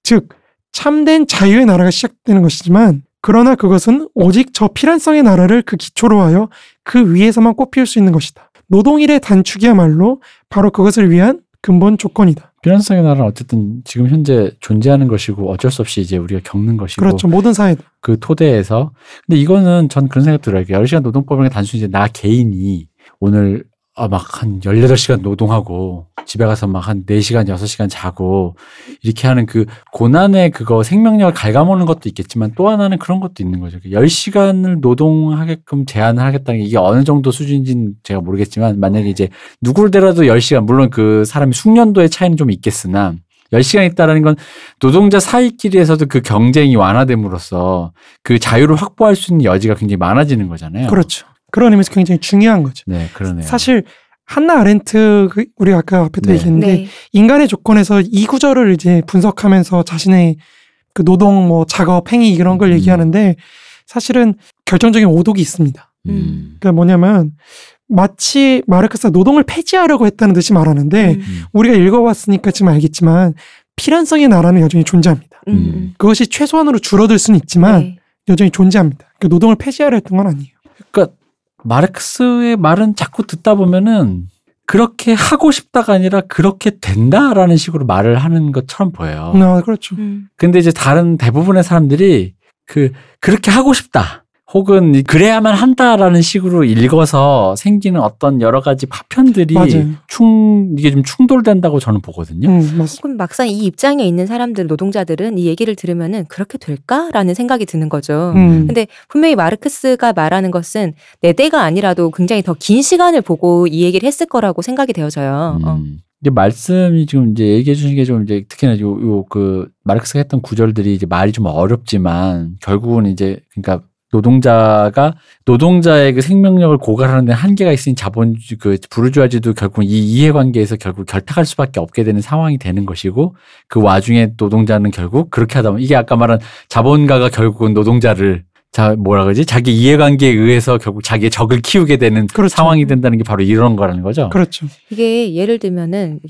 즉 참된 자유의 나라가 시작되는 것이지만 그러나 그것은 오직 저 필연성의 나라를 그 기초로 하여 그 위에서만 꽃피울 수 있는 것이다. 노동일의 단축이야말로 바로 그것을 위한 근본 조건이다. 필연성의 나라는 어쨌든 지금 현재 존재하는 것이고 어쩔 수 없이 이제 우리가 겪는 것이고 그렇죠. 모든 사회 그 토대에서 근데 이거는 전 그런 생각 들어요. 10시간 노동법은 단순히 이제 나 개인이 오늘 막 한 18시간 노동하고 집에 가서 막 한 4시간, 6시간 자고 이렇게 하는 그 고난의 그거 생명력을 갉아먹는 것도 있겠지만 또 하나는 그런 것도 있는 거죠. 10시간을 노동하게끔 제한을 하겠다는 게 이게 어느 정도 수준인지는 제가 모르겠지만 만약에 이제 누구를 데려도 10시간, 물론 그 사람이 숙련도의 차이는 좀 있겠으나 10시간 있다라는 건 노동자 사이끼리에서도 그 경쟁이 완화됨으로써 그 자유를 확보할 수 있는 여지가 굉장히 많아지는 거잖아요. 그렇죠. 그런 의미에서 굉장히 중요한 거죠. 네, 그러네요. 사실 한나 아렌트, 우리가 아까 앞에도 얘기했는데 인간의 조건에서 이 구절을 이제 분석하면서 자신의 그 노동, 뭐 작업, 행위 이런 걸 얘기하는데 사실은 결정적인 오독이 있습니다. 그러니까 뭐냐면 마치 마르크스가 노동을 폐지하려고 했다는 듯이 말하는데 우리가 읽어봤으니까 지금 알겠지만 필연성의 나라는 여전히 존재합니다. 그것이 최소한으로 줄어들 수는 있지만 여전히 존재합니다. 그러니까 노동을 폐지하려 했던 건 아니에요. 그러니까 마르크스의 말은 자꾸 듣다 보면은 그렇게 하고 싶다가 아니라 그렇게 된다라는 식으로 말을 하는 것처럼 보여요. 아, 그렇죠. 근데 이제 다른 대부분의 사람들이 그렇게 하고 싶다 혹은 그래야만 한다라는 식으로 읽어서 생기는 어떤 여러 가지 파편들이 이게 좀 충돌된다고 저는 보거든요. 그럼 막상 이 입장에 있는 사람들, 노동자들은 이 얘기를 들으면은 그렇게 될까라는 생각이 드는 거죠. 근데 분명히 마르크스가 말하는 것은 내 때가 아니라도 굉장히 더 긴 시간을 보고 이 얘기를 했을 거라고 생각이 되어져요. 이제 말씀이 지금 이제 얘기해 주신 게 좀 이제 특히나 요 마르크스가 했던 구절들이 이제 말이 좀 어렵지만 결국은 이제 그러니까 노동자의 그 생명력을 고갈하는 데 한계가 있으니 자본주의, 그 부르주아지도 결국 이 이해관계에서 결국 결탁할 수밖에 없게 되는 상황이 되는 것이고, 그 와중에 노동자는 결국 그렇게 하다 보면 이게 아까 말한 자본가가 결국은 노동자를 자기 이해관계에 의해서 결국 자기의 적을 키우게 되는 상황이 된다는 게 바로 이런 거라는 거죠. 그렇죠. 이게 예를 들면은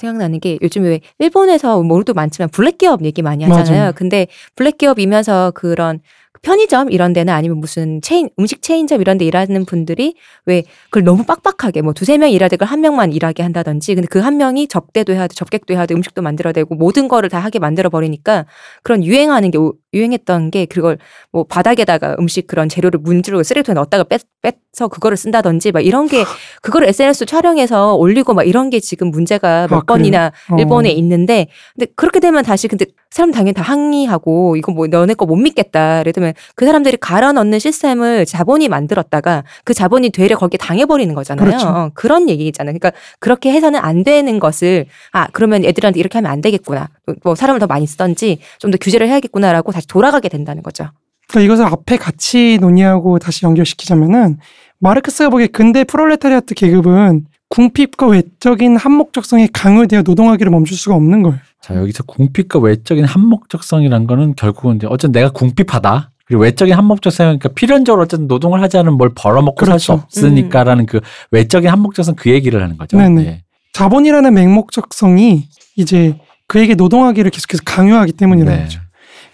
생각나는 게 요즘 왜 일본에서 뭐도 많지만 블랙 기업 얘기 많이 하잖아요. 맞아요. 근데 블랙 기업이면서 그런 편의점 이런 데나 아니면 무슨 음식 체인점 이런 데 일하는 분들이 왜 그걸 너무 빡빡하게 뭐 두세 명 일하되 그걸 한 명만 일하게 한다든지, 근데 그 한 명이 접대도 해야 돼, 접객도 해야 돼, 음식도 만들어야 되고 모든 거를 다 하게 만들어 버리니까 그런 유행했던 게 그걸 뭐 바닥에다가 음식 그런 재료를 문지르고 쓰레기통에 넣었다가 빼서 그거를 쓴다든지 막 이런 게, 그거를 SNS 촬영해서 올리고 막 이런 게 지금 문제가 몇 건이나 일본에 있는데, 근데 그렇게 되면 다시 근데 사람 당연히 다 항의하고 이거 뭐 너네 거 못 믿겠다. 예를 들면 그 사람들이 갈아 넣는 시스템을 자본이 만들었다가 그 자본이 되려 거기에 당해버리는 거잖아요. 그렇죠. 그런 얘기잖아요. 그러니까 그렇게 해서는 안 되는 것을 그러면 애들한테 이렇게 하면 안 되겠구나. 뭐 사람을 더 많이 쓰던지 좀 더 규제를 해야겠구나라고 다시 돌아가게 된다는 거죠. 그러니까 이것을 앞에 같이 논의하고 다시 연결시키자면은 마르크스가 보기에 근대 프롤레타리아트 계급은 궁핍과 외적인 한목적성에 강요되어 노동하기를 멈출 수가 없는 거예요. 자, 여기서 궁핍과 외적인 한목적성이란 거는 결국은 이제 어쨌든 내가 궁핍하다, 그리고 외적인 한목적성, 그러니까 필연적으로 어쨌든 노동을 하지 않으면 뭘 벌어먹고 살 수 없으니까라는 그 외적인 한목적성, 그 얘기를 하는 거죠. 네네. 네. 자본이라는 맹목적성이 이제 그에게 노동하기를 계속해서 강요하기 때문이라는 거죠.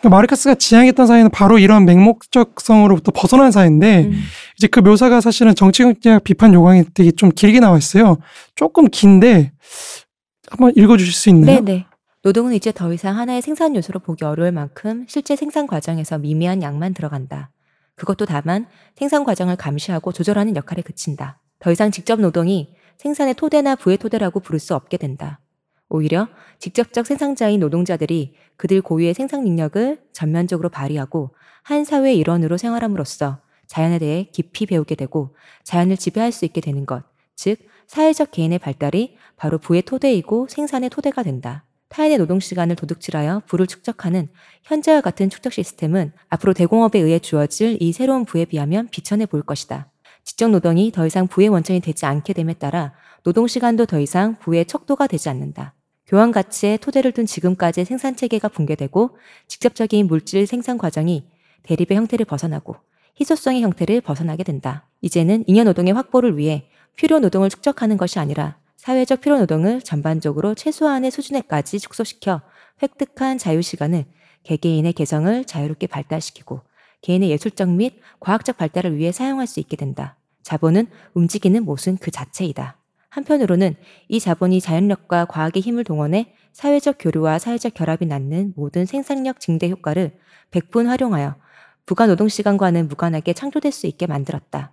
그러니까 마르크스가 지향했던 사회는 바로 이런 맹목적성으로부터 벗어난 사회인데 이제 그 묘사가 사실은 정치경제학 비판 요강에 되게 좀 길게 나와 있어요. 조금 긴데 한번 읽어주실 수 있나요? 네네. 노동은 이제 더 이상 하나의 생산 요소로 보기 어려울 만큼 실제 생산 과정에서 미미한 양만 들어간다. 그것도 다만 생산 과정을 감시하고 조절하는 역할에 그친다. 더 이상 직접 노동이 생산의 토대나 부의 토대라고 부를 수 없게 된다. 오히려 직접적 생산자인 노동자들이 그들 고유의 생산 능력을 전면적으로 발휘하고 한 사회의 일원으로 생활함으로써 자연에 대해 깊이 배우게 되고 자연을 지배할 수 있게 되는 것, 즉 사회적 개인의 발달이 바로 부의 토대이고 생산의 토대가 된다. 타인의 노동시간을 도둑질하여 부를 축적하는 현재와 같은 축적 시스템은 앞으로 대공업에 의해 주어질 이 새로운 부에 비하면 비천해 보일 것이다. 직접 노동이 더 이상 부의 원천이 되지 않게 됨에 따라 노동시간도 더 이상 부의 척도가 되지 않는다. 교환 가치에 토대를 둔 지금까지의 생산체계가 붕괴되고 직접적인 물질 생산 과정이 대립의 형태를 벗어나고 희소성의 형태를 벗어나게 된다. 이제는 잉여노동의 확보를 위해 필요노동을 축적하는 것이 아니라 사회적 필요노동을 전반적으로 최소한의 수준에까지 축소시켜 획득한 자유시간을 개개인의 개성을 자유롭게 발달시키고 개인의 예술적 및 과학적 발달을 위해 사용할 수 있게 된다. 자본은 움직이는 모순 그 자체이다. 한편으로는 이 자본이 자연력과 과학의 힘을 동원해 사회적 교류와 사회적 결합이 낳는 모든 생산력 증대 효과를 백분 활용하여 부가 노동시간과는 무관하게 창조될 수 있게 만들었다.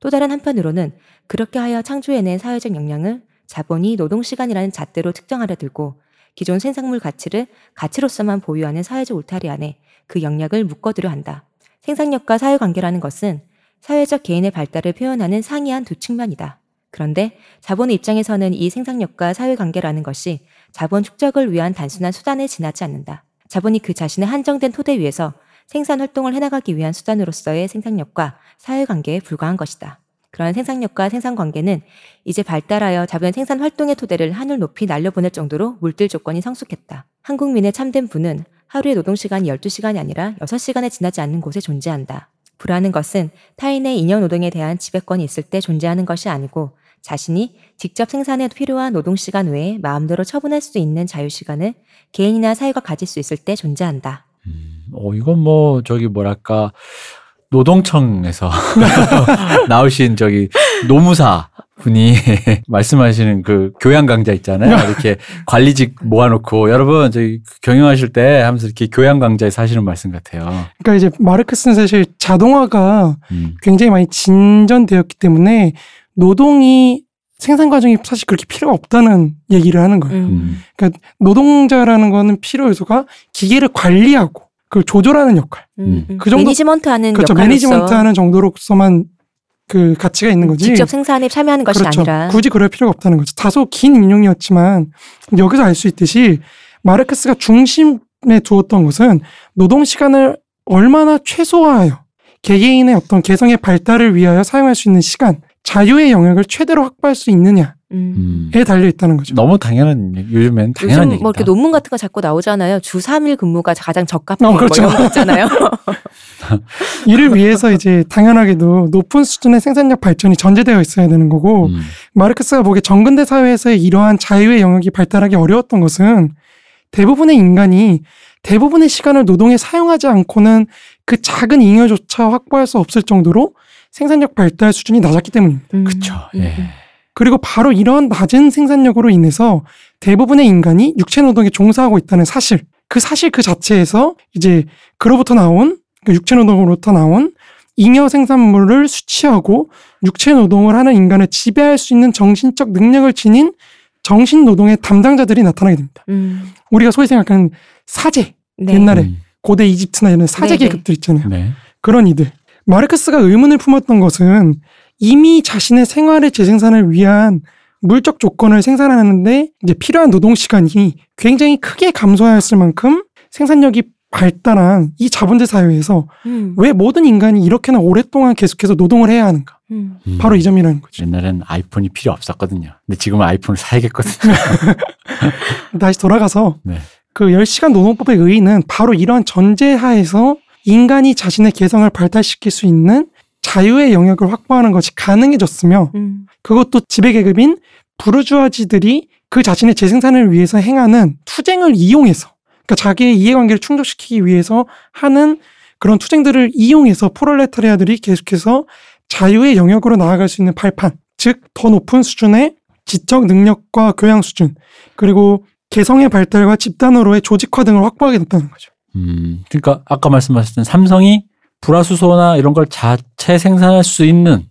또 다른 한편으로는 그렇게 하여 창조해낸 사회적 역량을 자본이 노동시간이라는 잣대로 특정하려 들고 기존 생산물 가치를 가치로서만 보유하는 사회적 울타리 안에 그 영역을 묶어두려 한다. 생산력과 사회관계라는 것은 사회적 개인의 발달을 표현하는 상이한 두 측면이다. 그런데 자본의 입장에서는 이 생산력과 사회관계라는 것이 자본 축적을 위한 단순한 수단에 지나지 않는다. 자본이 그 자신의 한정된 토대 위에서 생산활동을 해나가기 위한 수단으로서의 생산력과 사회관계에 불과한 것이다. 그러한 생산력과 생산관계는 이제 발달하여 자변 생산활동의 토대를 하늘 높이 날려보낼 정도로 물질 조건이 성숙했다. 한국민의 참된 부는 하루의 노동시간이 12시간이 아니라 6시간에 지나지 않는 곳에 존재한다. 부라는 것은 타인의 인여노동에 대한 지배권이 있을 때 존재하는 것이 아니고 자신이 직접 생산에 필요한 노동시간 외에 마음대로 처분할 수 있는 자유시간을 개인이나 사회가 가질 수 있을 때 존재한다. 이건 뭐랄까 노동청에서 나오신 노무사 분이 말씀하시는 그 교양 강좌 있잖아요. 이렇게 관리직 모아놓고 여러분 저기 경영하실 때 하면서 이렇게 교양 강좌에서 하시는 말씀 같아요. 그러니까 이제 마르크스는 사실 자동화가 굉장히 많이 진전되었기 때문에 노동이 생산 과정이 사실 그렇게 필요가 없다는 얘기를 하는 거예요. 그러니까 노동자라는 거는 필요 요소가 기계를 관리하고 그걸 조절하는 역할. 그 정도 매니지먼트하는 그렇죠. 역할로서. 매니지먼트하는 정도로서만 그 가치가 있는 거지. 직접 생산에 참여하는 것이 그렇죠. 아니라. 굳이 그럴 필요가 없다는 거죠. 다소 긴 인용이었지만 여기서 알 수 있듯이 마르크스가 중심에 두었던 것은 노동 시간을 얼마나 최소화하여 개개인의 어떤 개성의 발달을 위하여 사용할 수 있는 시간, 자유의 영역을 최대로 확보할 수 있느냐. 에 달려 있다는 거죠. 너무 당연한 요즘엔 당연한 얘기다. 요즘 뭐 이렇게 논문 같은 거 자꾸 나오잖아요. 주 3일 근무가 가장 적합한 그렇죠. 뭐 이런 거 있잖아요. 이를 위해서 이제 당연하게도 높은 수준의 생산력 발전이 전제되어 있어야 되는 거고 마르크스가 보기에 전근대 사회에서의 이러한 자유의 영역이 발달하기 어려웠던 것은 대부분의 인간이 대부분의 시간을 노동에 사용하지 않고는 그 작은 잉여조차 확보할 수 없을 정도로 생산력 발달 수준이 낮았기 때문입니다. 그렇죠. 예. 그리고 바로 이런 낮은 생산력으로 인해서 대부분의 인간이 육체노동에 종사하고 있다는 사실 그 자체에서 이제 그로부터 나온 육체노동으로부터 나온 잉여 생산물을 수취하고 육체노동을 하는 인간을 지배할 수 있는 정신적 능력을 지닌 정신노동의 담당자들이 나타나게 됩니다. 우리가 소위 생각하는 사제 네. 옛날에 고대 이집트나 이런 사제 네네. 계급들 있잖아요. 네. 그런 이들. 마르크스가 의문을 품었던 것은 이미 자신의 생활의 재생산을 위한 물적 조건을 생산하는데 이제 필요한 노동시간이 굉장히 크게 감소하였을 만큼 생산력이 발달한 이 자본제 사회에서 왜 모든 인간이 이렇게나 오랫동안 계속해서 노동을 해야 하는가. 바로 이 점이라는 거죠. 옛날엔 아이폰이 필요 없었거든요. 근데 지금은 아이폰을 사야겠거든요. 다시 돌아가서 네. 그 10시간 노동법의 의의는 바로 이러한 전제하에서 인간이 자신의 개성을 발달시킬 수 있는 자유의 영역을 확보하는 것이 가능해졌으며 그것도 지배계급인 부르주아지들이 그 자신의 재생산을 위해서 행하는 투쟁을 이용해서 그러니까 자기의 이해관계를 충족시키기 위해서 하는 그런 투쟁들을 이용해서 프롤레타리아들이 계속해서 자유의 영역으로 나아갈 수 있는 발판 즉 더 높은 수준의 지적 능력과 교양 수준 그리고 개성의 발달과 집단으로의 조직화 등을 확보하게 됐다는 거죠. 그러니까 아까 말씀하셨던 삼성이 불화수소나 이런 걸 자체 생산할 수 있는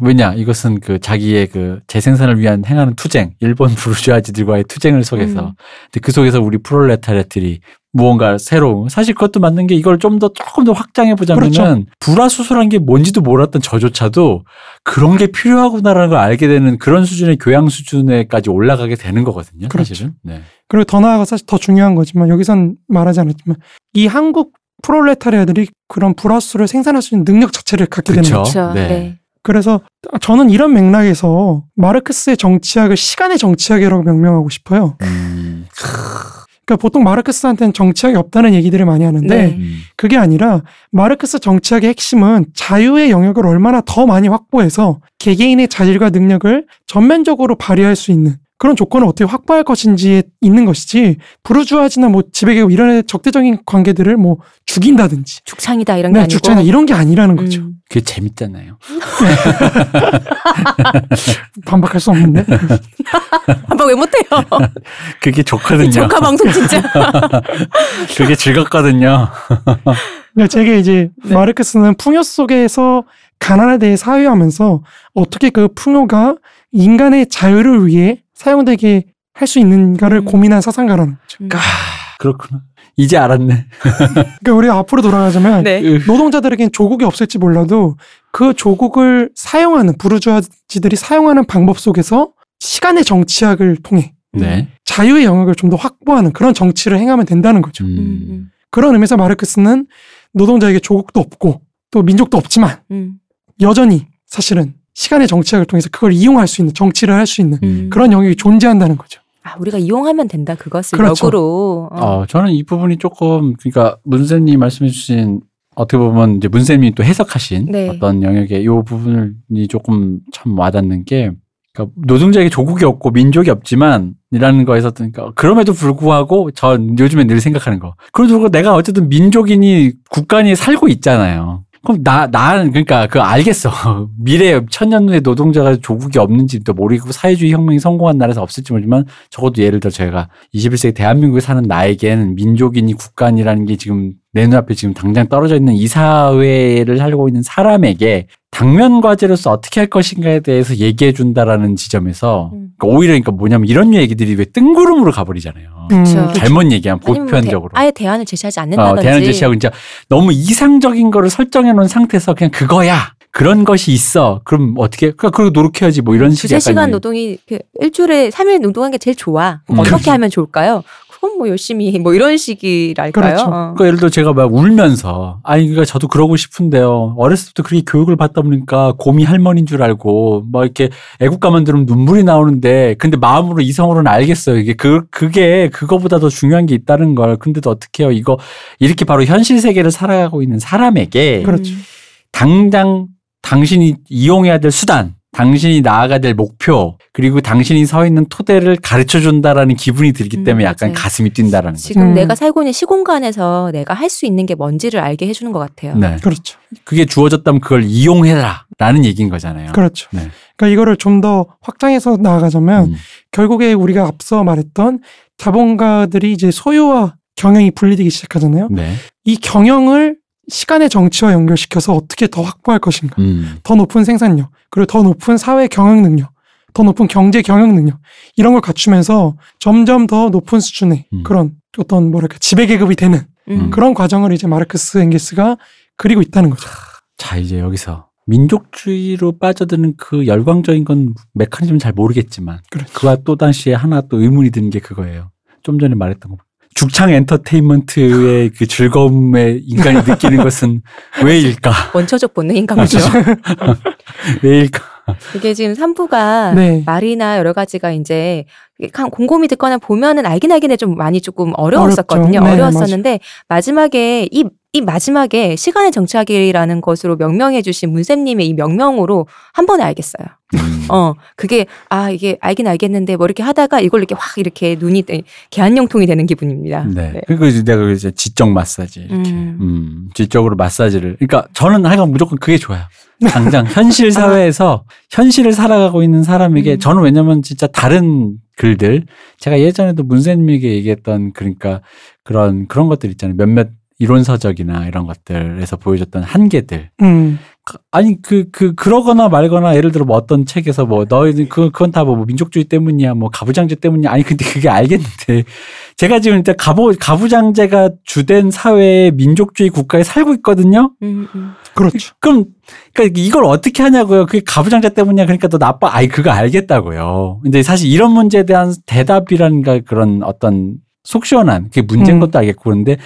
왜냐 이것은 그 자기의 그 재생산을 위한 행하는 투쟁 일본 부르주아지들과의 투쟁을 속에서 근데 그 속에서 우리 프롤레타리아들이 무언가 새로운 사실 그것도 맞는 게 이걸 좀 더 조금 더 확장해 보자면은 그렇죠. 불화수소라는 게 뭔지도 몰랐던 저조차도 그런 게 필요하구나라는 걸 알게 되는 그런 수준의 교양 수준에까지 올라가게 되는 거거든요. 그렇죠. 사실은. 네. 그리고 더 나아가 사실 더 중요한 거지만 여기선 말하지 않았지만 이 한국 프롤레타리아들이 그런 불화수소를 생산할 수 있는 능력 자체를 갖게 되는 거죠. 그렇죠. 네. 네. 그래서 저는 이런 맥락에서 마르크스의 정치학을 시간의 정치학이라고 명명하고 싶어요. 그러니까 보통 마르크스한테는 정치학이 없다는 얘기들을 많이 하는데 네. 그게 아니라 마르크스 정치학의 핵심은 자유의 영역을 얼마나 더 많이 확보해서 개개인의 자질과 능력을 전면적으로 발휘할 수 있는 그런 조건을 어떻게 확보할 것인지에 있는 것이지 부르주아지나 뭐 지배계급 이런 적대적인 관계들을 뭐 죽인다든지 죽창이다 이런 게 아니고 죽창이다 이런 게 아니라는 거죠. 그게 재밌잖아요. 반박할 수 없는데 반박 왜 못해요. 그게 좋거든요. 조카 방송 진짜. 그게 즐겁거든요. 제게 이제 네. 마르크스는 풍요 속에서 가난에 대해 사유하면서 어떻게 그 풍요가 인간의 자유를 위해 사용되게 할 수 있는가를 고민한 사상가라는 거죠. 그렇구나. 이제 알았네. 그러니까 우리가 앞으로 돌아가자면 네. 노동자들에겐 조국이 없을지 몰라도 그 조국을 사용하는 부르주아지들이 사용하는 방법 속에서 시간의 정치학을 통해 네. 자유의 영역을 좀 더 확보하는 그런 정치를 행하면 된다는 거죠. 그런 의미에서 마르크스는 노동자에게 조국도 없고 또 민족도 없지만 여전히 사실은 시간의 정치학을 통해서 그걸 이용할 수 있는, 정치를 할 수 있는 그런 영역이 존재한다는 거죠. 아, 우리가 이용하면 된다, 그것을. 그렇죠. 역으로. 저는 이 부분이 조금, 그러니까 문쌤이 말씀해 주신, 어떻게 보면 이제 문쌤이 또 해석하신, 네, 어떤 영역의 이 부분이 조금 참 와닿는 게, 그러니까 노동자에게 조국이 없고 민족이 없지만 이라는 거에서, 그러니까 그럼에도 불구하고 전 요즘에 늘 생각하는 거, 그럼에도 불구하고 내가 어쨌든 민족인이 국가인이 살고 있잖아요. 그럼 나는 그러니까 그 알겠어. 미래 천년 후에 노동자가 조국이 없는지도 모르고 사회주의 혁명이 성공한 나라에서 없을지 모르지만 적어도 예를 들어 제가 21세기 대한민국에 사는 나에겐 민족인이 국가인이라는 게 지금 내 눈앞에 지금 당장 떨어져 있는 이 사회를 살고 있는 사람에게 당면 과제로서 어떻게 할 것인가에 대해서 얘기해 준다라는 지점에서 그러니까 오히려 그러니까 뭐냐면 이런 얘기들이 왜 뜬구름으로 가버리잖아요. 잘못 얘기하면 보편적으로. 아예 대안을 제시하지 않는다든지. 대안을 제시하고 진짜 너무 이상적인 거를 설정해 놓은 상태에서 그냥 그거야, 그런 것이 있어, 그럼 어떻게, 그러고 노력해야지, 뭐 이런 식의. 2시간 노동이 일주일에 3일 노동한 게 제일 좋아. 어떻게 하면 좋을까요? 그건 뭐 열심히, 뭐 이런 식이랄까요? 그렇죠. 그러니까 예를 들어 제가 막 울면서, 아니, 그러니까 저도 그러고 싶은데요, 어렸을 때부터 그렇게 교육을 받다 보니까 곰이 할머니인 줄 알고, 막 이렇게 애국가만 들으면 눈물이 나오는데, 근데 마음으로 이성으로는 알겠어요. 이게 그게 그거보다 더 중요한 게 있다는 걸. 근데도 어떻게 해요? 이거, 이렇게 바로 현실 세계를 살아가고 있는 사람에게. 그렇죠. 당장 당신이 이용해야 될 수단, 당신이 나아가야 될 목표, 그리고 당신이 서 있는 토대를 가르쳐준다라는 기분이 들기 때문에 약간 맞아요. 가슴이 뛴다라는 거죠. 지금 내가 살고 있는 시공간에서 내가 할 수 있는 게 뭔지를 알게 해주는 것 같아요. 네, 그렇죠. 그게 주어졌다면 그걸 이용해라라는 얘기인 거잖아요. 그렇죠. 네. 그러니까 이거를 좀 더 확장해서 나아가자면 결국에 우리가 앞서 말했던 자본가들이 이제 소유와 경영이 분리되기 시작하잖아요. 네. 이 경영을 시간의 정치와 연결시켜서 어떻게 더 확보할 것인가, 더 높은 생산력, 그리고 더 높은 사회 경영 능력, 더 높은 경제 경영 능력, 이런 걸 갖추면서 점점 더 높은 수준의 그런 어떤 뭐랄까 지배 계급이 되는 그런 과정을 이제 마르크스 엥겔스가 그리고 있다는 거죠. 자, 이제 여기서 민족주의로 빠져드는 그 열광적인 건 메커니즘은 잘 모르겠지만, 그렇죠, 그와 또 당시에 하나 또 의문이 드는 게 그거예요. 좀 전에 말했던 거, 죽창 엔터테인먼트의 그 즐거움에 인간이 느끼는 것은 왜일까? 원초적 본능인가 보죠. 왜일까? 이게 지금 3부가 네, 말이나 여러 가지가 이제 곰곰이 듣거나 보면은 알긴 좀 많이 조금 어려웠었거든요. 네, 어려웠었는데 맞아. 마지막에 이 마지막에 시간의 정치학이라는 것으로 명명해 주신 문쌤님의 이 명명으로 한 번에 알겠어요. 그게, 아, 이게 알긴 알겠는데 뭐 이렇게 하다가 이걸 이렇게 확 이렇게 눈이 개안영통이 되는 기분입니다. 네. 네. 그리고 이제 내가 이제 지적 마사지 이렇게. 지적으로 마사지를. 그러니까 저는 하여간 무조건 그게 좋아요. 당장 현실 사회에서 현실을 살아가고 있는 사람에게 저는, 왜냐면 진짜 다른 글들, 제가 예전에도 문쌤님에게 얘기했던, 그러니까 그런 것들 있잖아요. 몇몇 이론서적이나 이런 것들에서 보여줬던 한계들. 아니, 그러거나 말거나, 예를 들어 뭐 어떤 책에서 뭐, 너희는 그건 다 뭐 민족주의 때문이야, 뭐 가부장제 때문이야. 아니, 근데 그게 알겠는데. 제가 지금 일단 가부장제가 주된 사회의 민족주의 국가에 살고 있거든요? 그렇죠. 그럼, 그러니까 이걸 어떻게 하냐고요. 그게 가부장제 때문이야. 그러니까 너 나빠. 아니, 그거 알겠다고요. 근데 사실 이런 문제에 대한 대답이란가, 그런 어떤 속 시원한, 그게 문제인 것도 알겠고, 그런데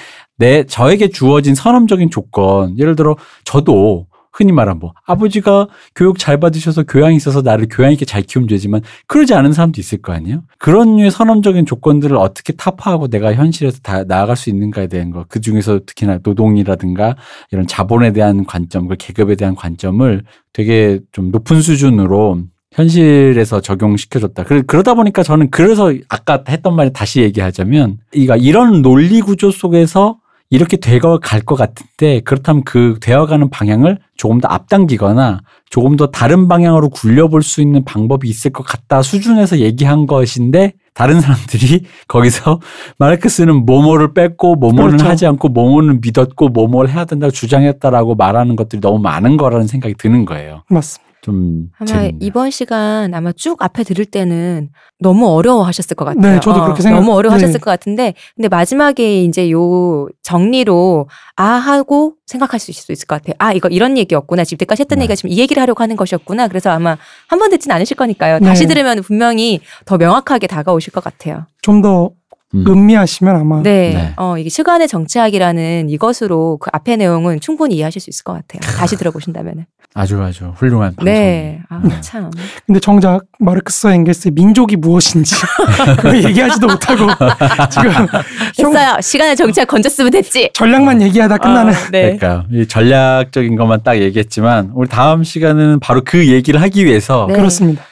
저에게 주어진 선언적인 조건, 예를 들어, 저도 흔히 말하면 뭐, 아버지가 교육 잘 받으셔서 교양이 있어서 나를 교양 있게 잘 키우면 되지만, 그러지 않은 사람도 있을 거 아니에요? 그런 류의 선언적인 조건들을 어떻게 타파하고 내가 현실에서 다 나아갈 수 있는가에 대한 거, 그 중에서 특히나 노동이라든가 이런 자본에 대한 관점, 그 계급에 대한 관점을 되게 좀 높은 수준으로 현실에서 적용시켜줬다. 그러다 보니까 저는, 그래서 아까 했던 말에 다시 얘기하자면, 이런 논리 구조 속에서 이렇게 되어갈 것 같은데, 그렇다면 그 되어가는 방향을 조금 더 앞당기거나 조금 더 다른 방향으로 굴려볼 수 있는 방법이 있을 것 같다 수준에서 얘기한 것인데, 다른 사람들이 거기서 마르크스는 뭐뭐를 뺐고 뭐뭐는, 그렇죠, 하지 않고 뭐뭐는 믿었고 뭐뭐를 해야 된다고 주장했다라고 말하는 것들이 너무 많은 거라는 생각이 드는 거예요. 맞습니다. 아마 재밌네요. 이번 시간 아마 쭉 앞에 들을 때는 너무 어려워하셨을 것 같아요. 네, 저도 그렇게 생각해요. 너무 어려워하셨을, 네, 것 같은데, 근데 마지막에 이제 요 정리로 아 하고 생각할 수 있을 것 같아요. 아, 이거 이런 얘기였구나. 지금 여태까지 했던, 네, 얘기가 지금 이 얘기를 하려고 하는 것이었구나. 그래서 아마 한 번 듣진 않으실 거니까요. 다시, 네, 들으면 분명히 더 명확하게 다가오실 것 같아요. 좀 더 음미하시면 아마. 네. 이게 시간의 정치학이라는 이것으로 그 앞의 내용은 충분히 이해하실 수 있을 것 같아요. 다시 들어보신다면. 아주 아주 훌륭한 방송. 네. 아, 참. 근데 정작 마르크스와 엥겔스의 민족이 무엇인지 그걸 얘기하지도 못하고 지금. 했어요. 시간의 정치학 건졌으면 됐지. 전략만 얘기하다 끝나는. 네. 그러니까 이 전략적인 것만 딱 얘기했지만 우리 다음 시간은 바로 그 얘기를 하기 위해서. 네. 그렇습니다.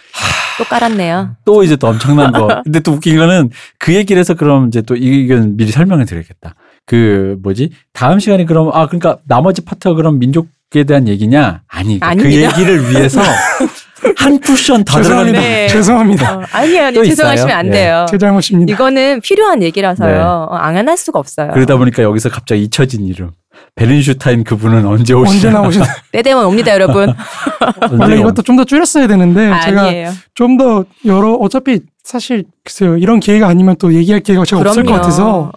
또 깔았네요. 또 이제 또 엄청난 거. 근데 또 웃긴 거는 그 얘기를 해서 그럼 이제 또 이건 미리 설명해 드려야겠다. 그 뭐지? 다음 시간에 그럼 아 그러니까 나머지 파트가 그럼 민족에 대한 얘기냐? 아니 그 얘기를 위해서 한 쿠션 더 들어갑니다. 네. 죄송합니다. 아니에요. 죄송하시면 안 돼요. 제 잘못입니다. 이거는 필요한 얘기라서요. 네. 안 할 수가 없어요. 그러다 보니까 여기서 갑자기 잊혀진 이름. 베른슈타인 그분은 언제 나오시나? 때되면 옵니다, 여러분. 원래 이것도 좀 더 줄였어야 되는데 제가 좀 더 여러 어차피 사실 글쎄요 이런 기회가 아니면 또 얘기할 기회가 제가 없을 것 같아서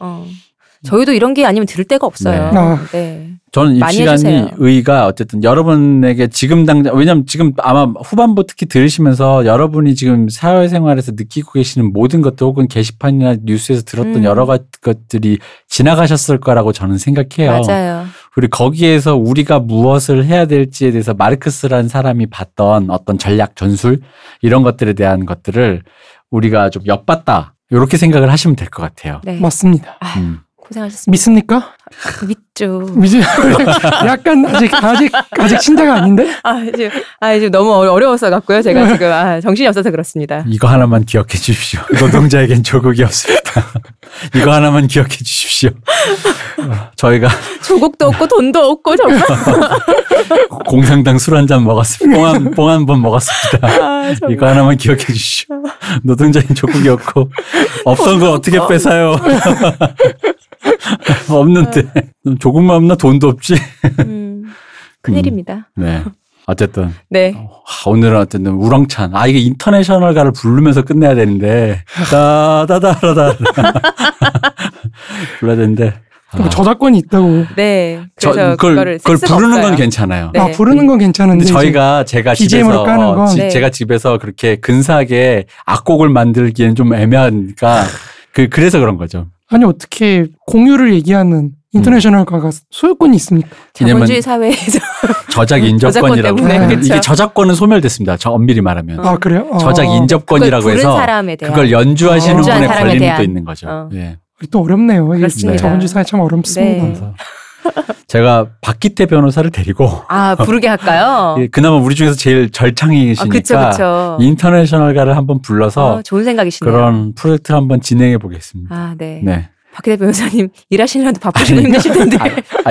저희도 이런 기회 아니면 들을 데가 없어요. 네. 네. 저는 이 시간이 의의가 어쨌든 여러분에게 지금 당장 왜냐하면 지금 아마 후반부 특히 들으시면서 여러분이 지금 사회생활에서 느끼고 계시는 모든 것들 혹은 게시판이나 뉴스에서 들었던 여러 가지 것들이 지나가셨을 거라고 저는 생각해요. 맞아요. 그리고 거기에서 우리가 무엇을 해야 될지에 대해서 마르크스라는 사람이 봤던 어떤 전략 전술 이런 것들에 대한 것들을 우리가 좀 엿봤다 이렇게 생각을 하시면 될 것 같아요. 네. 맞습니다. 고생하셨습니다. 믿습니까? 믿죠. 약간 아직 신자가 아닌데? 지금 너무 어려워서 갖고요. 제가 지금 정신이 없어서 그렇습니다. 이거 하나만 기억해 주십시오. 노동자에겐 조국이 없습니다. 이거 하나만 기억해 주십시오. 저희가 조국도 없고 돈도 없고 정말 공산당 술 한 잔 먹었습니다. 뽕 한 번 먹었습니다. 이거 하나만 기억해 주십시오. 노동자에겐 조국이 없고 없던 걸 어떻게 뺏어요? 없는데 조금만 없나 돈도 없지. 큰일입니다. 네, 어쨌든 네 오늘은 어쨌든 우렁찬 이게 인터내셔널가를 부르면서 끝내야 되는데 따다다라다 불러야 되는데 저작권이 있다고. 네, 그래서 그걸 부르는 없어요. 건 괜찮아요. 네. 부르는 건 괜찮은데 저희가 제가 BGM으로 까는 거. 제가 집에서 그렇게 근사하게 악곡을 만들기엔 좀 애매하니까 그래서 그런 거죠. 아니 어떻게 공유를 얘기하는 인터내셔널가가 소유권이 있습니까? 자본주의 사회에서 저작 인접권이라고 이게 저작권은 소멸됐습니다. 엄밀히 말하면 그래요? 저작 인접권이라고 해서 그걸 연주하시는 분의 권리도 있는 거죠. 예. 또 어렵네요. 이게 자본주의 사회 참 어렵습니다. 네. 제가 박기태 변호사를 데리고 부르게 할까요? 그나마 우리 중에서 제일 절창이시니까 그쵸. 인터내셔널가를 한번 불러서 좋은 생각이시네요. 그런 프로젝트를 한번 진행해 보겠습니다. 네. 박기태 변호사님 일하시느라도 바쁘시고 힘드실 텐데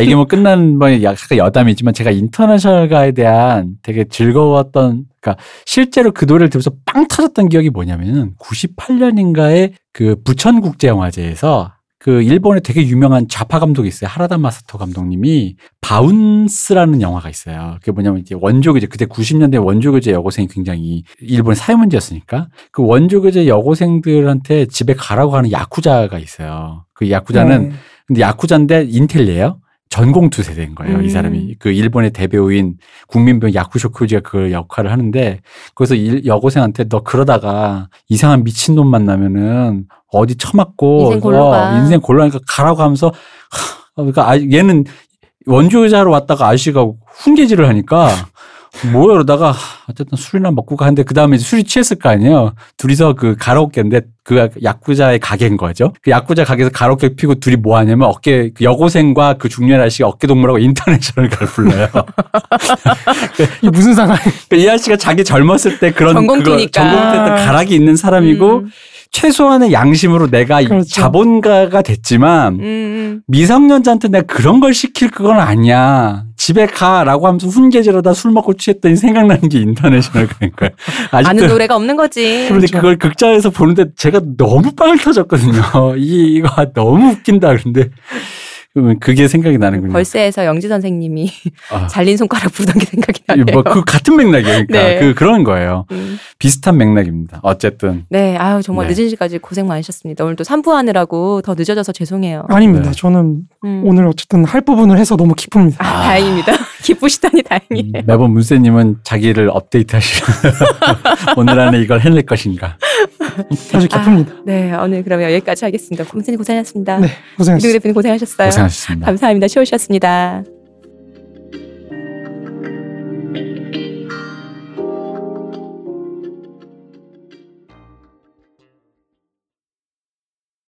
이게 뭐 끝난 뭐 약간 여담이지만 제가 인터내셔널가에 대한 되게 즐거웠던 그러니까 실제로 그 노래를 들으면서 빵 터졌던 기억이 뭐냐면은 98년인가에 그 부천국제영화제에서 그 일본에 되게 유명한 좌파 감독이 있어요. 하라다 마사토 감독님이 바운스라는 영화가 있어요. 그게 뭐냐면 이제 원조교제 그때 90년대 원조교제 여고생이 굉장히 일본의 사회문제였으니까 그 원조교제 여고생들한테 집에 가라고 하는 야쿠자가 있어요. 그 야쿠자는 근데 야쿠자인데 인텔리예요. 전공 투세대인 거예요. 이 사람이 그 일본의 대배우인 국민배우 야쿠쇼코지가 그 역할을 하는데 그래서 여고생한테 너 그러다가 이상한 미친놈 만나면은 어디 처맞고 인생 골라니까 가라고 하면서 그러니까 얘는 원조자로 왔다가 아저씨가 훈계질을 하니까 뭐야 이러다가 어쨌든 술이나 먹고 가는데 그 다음에 술이 취했을 거 아니에요. 둘이서 그 가라오케인데 그 야쿠자의 가게인 거죠. 그 야쿠자 가게에서 가라오케 피고 둘이 뭐 하냐면 그 여고생과 그 중년 아저씨가 어깨동무라고 인터내셔널가를 불러요. 이게 무슨 상황이에요? 이 아저씨가 자기 젊었을 때 그런 전공했던 가락이 있는 사람이고 최소한의 양심으로 내가 자본가가 됐지만 미성년자한테 내가 그런 걸 시킬 그건 아니야. 집에 가라고 하면서 훈계질하다 술 먹고 취했더니 생각나는 게 인터내셔널가인 거야. 아는 노래가 없는 거지. 그런데 그걸 극장에서 보는데 제가 너무 빵을 터졌거든요. 이거 너무 웃긴다. 그런데 그게 생각이 나는군요. 벌새에서 영지 선생님이 잘린 손가락 부르던 게 생각이 나네요. 그 같은 맥락이니까 네. 그런 거예요. 비슷한 맥락입니다. 어쨌든. 네, 정말 늦은 시까지 고생 많으셨습니다. 오늘 또 3부 하느라고 더 늦어져서 죄송해요. 아닙니다. 저는 오늘 어쨌든 할 부분을 해서 너무 기쁩니다. 아, 다행입니다. 기쁘시다니 다행이에요. 매번 문세님은 자기를 업데이트하시면 오늘 안에 이걸 해낼 것인가. 아주 기쁩니다. 아, 네, 오늘 그러면 여기까지 하겠습니다. 문세님 고생하셨습니다. 네, 고생하셨습니다. 고생하셨습니다. 감사합니다. 쉬우셨습니다.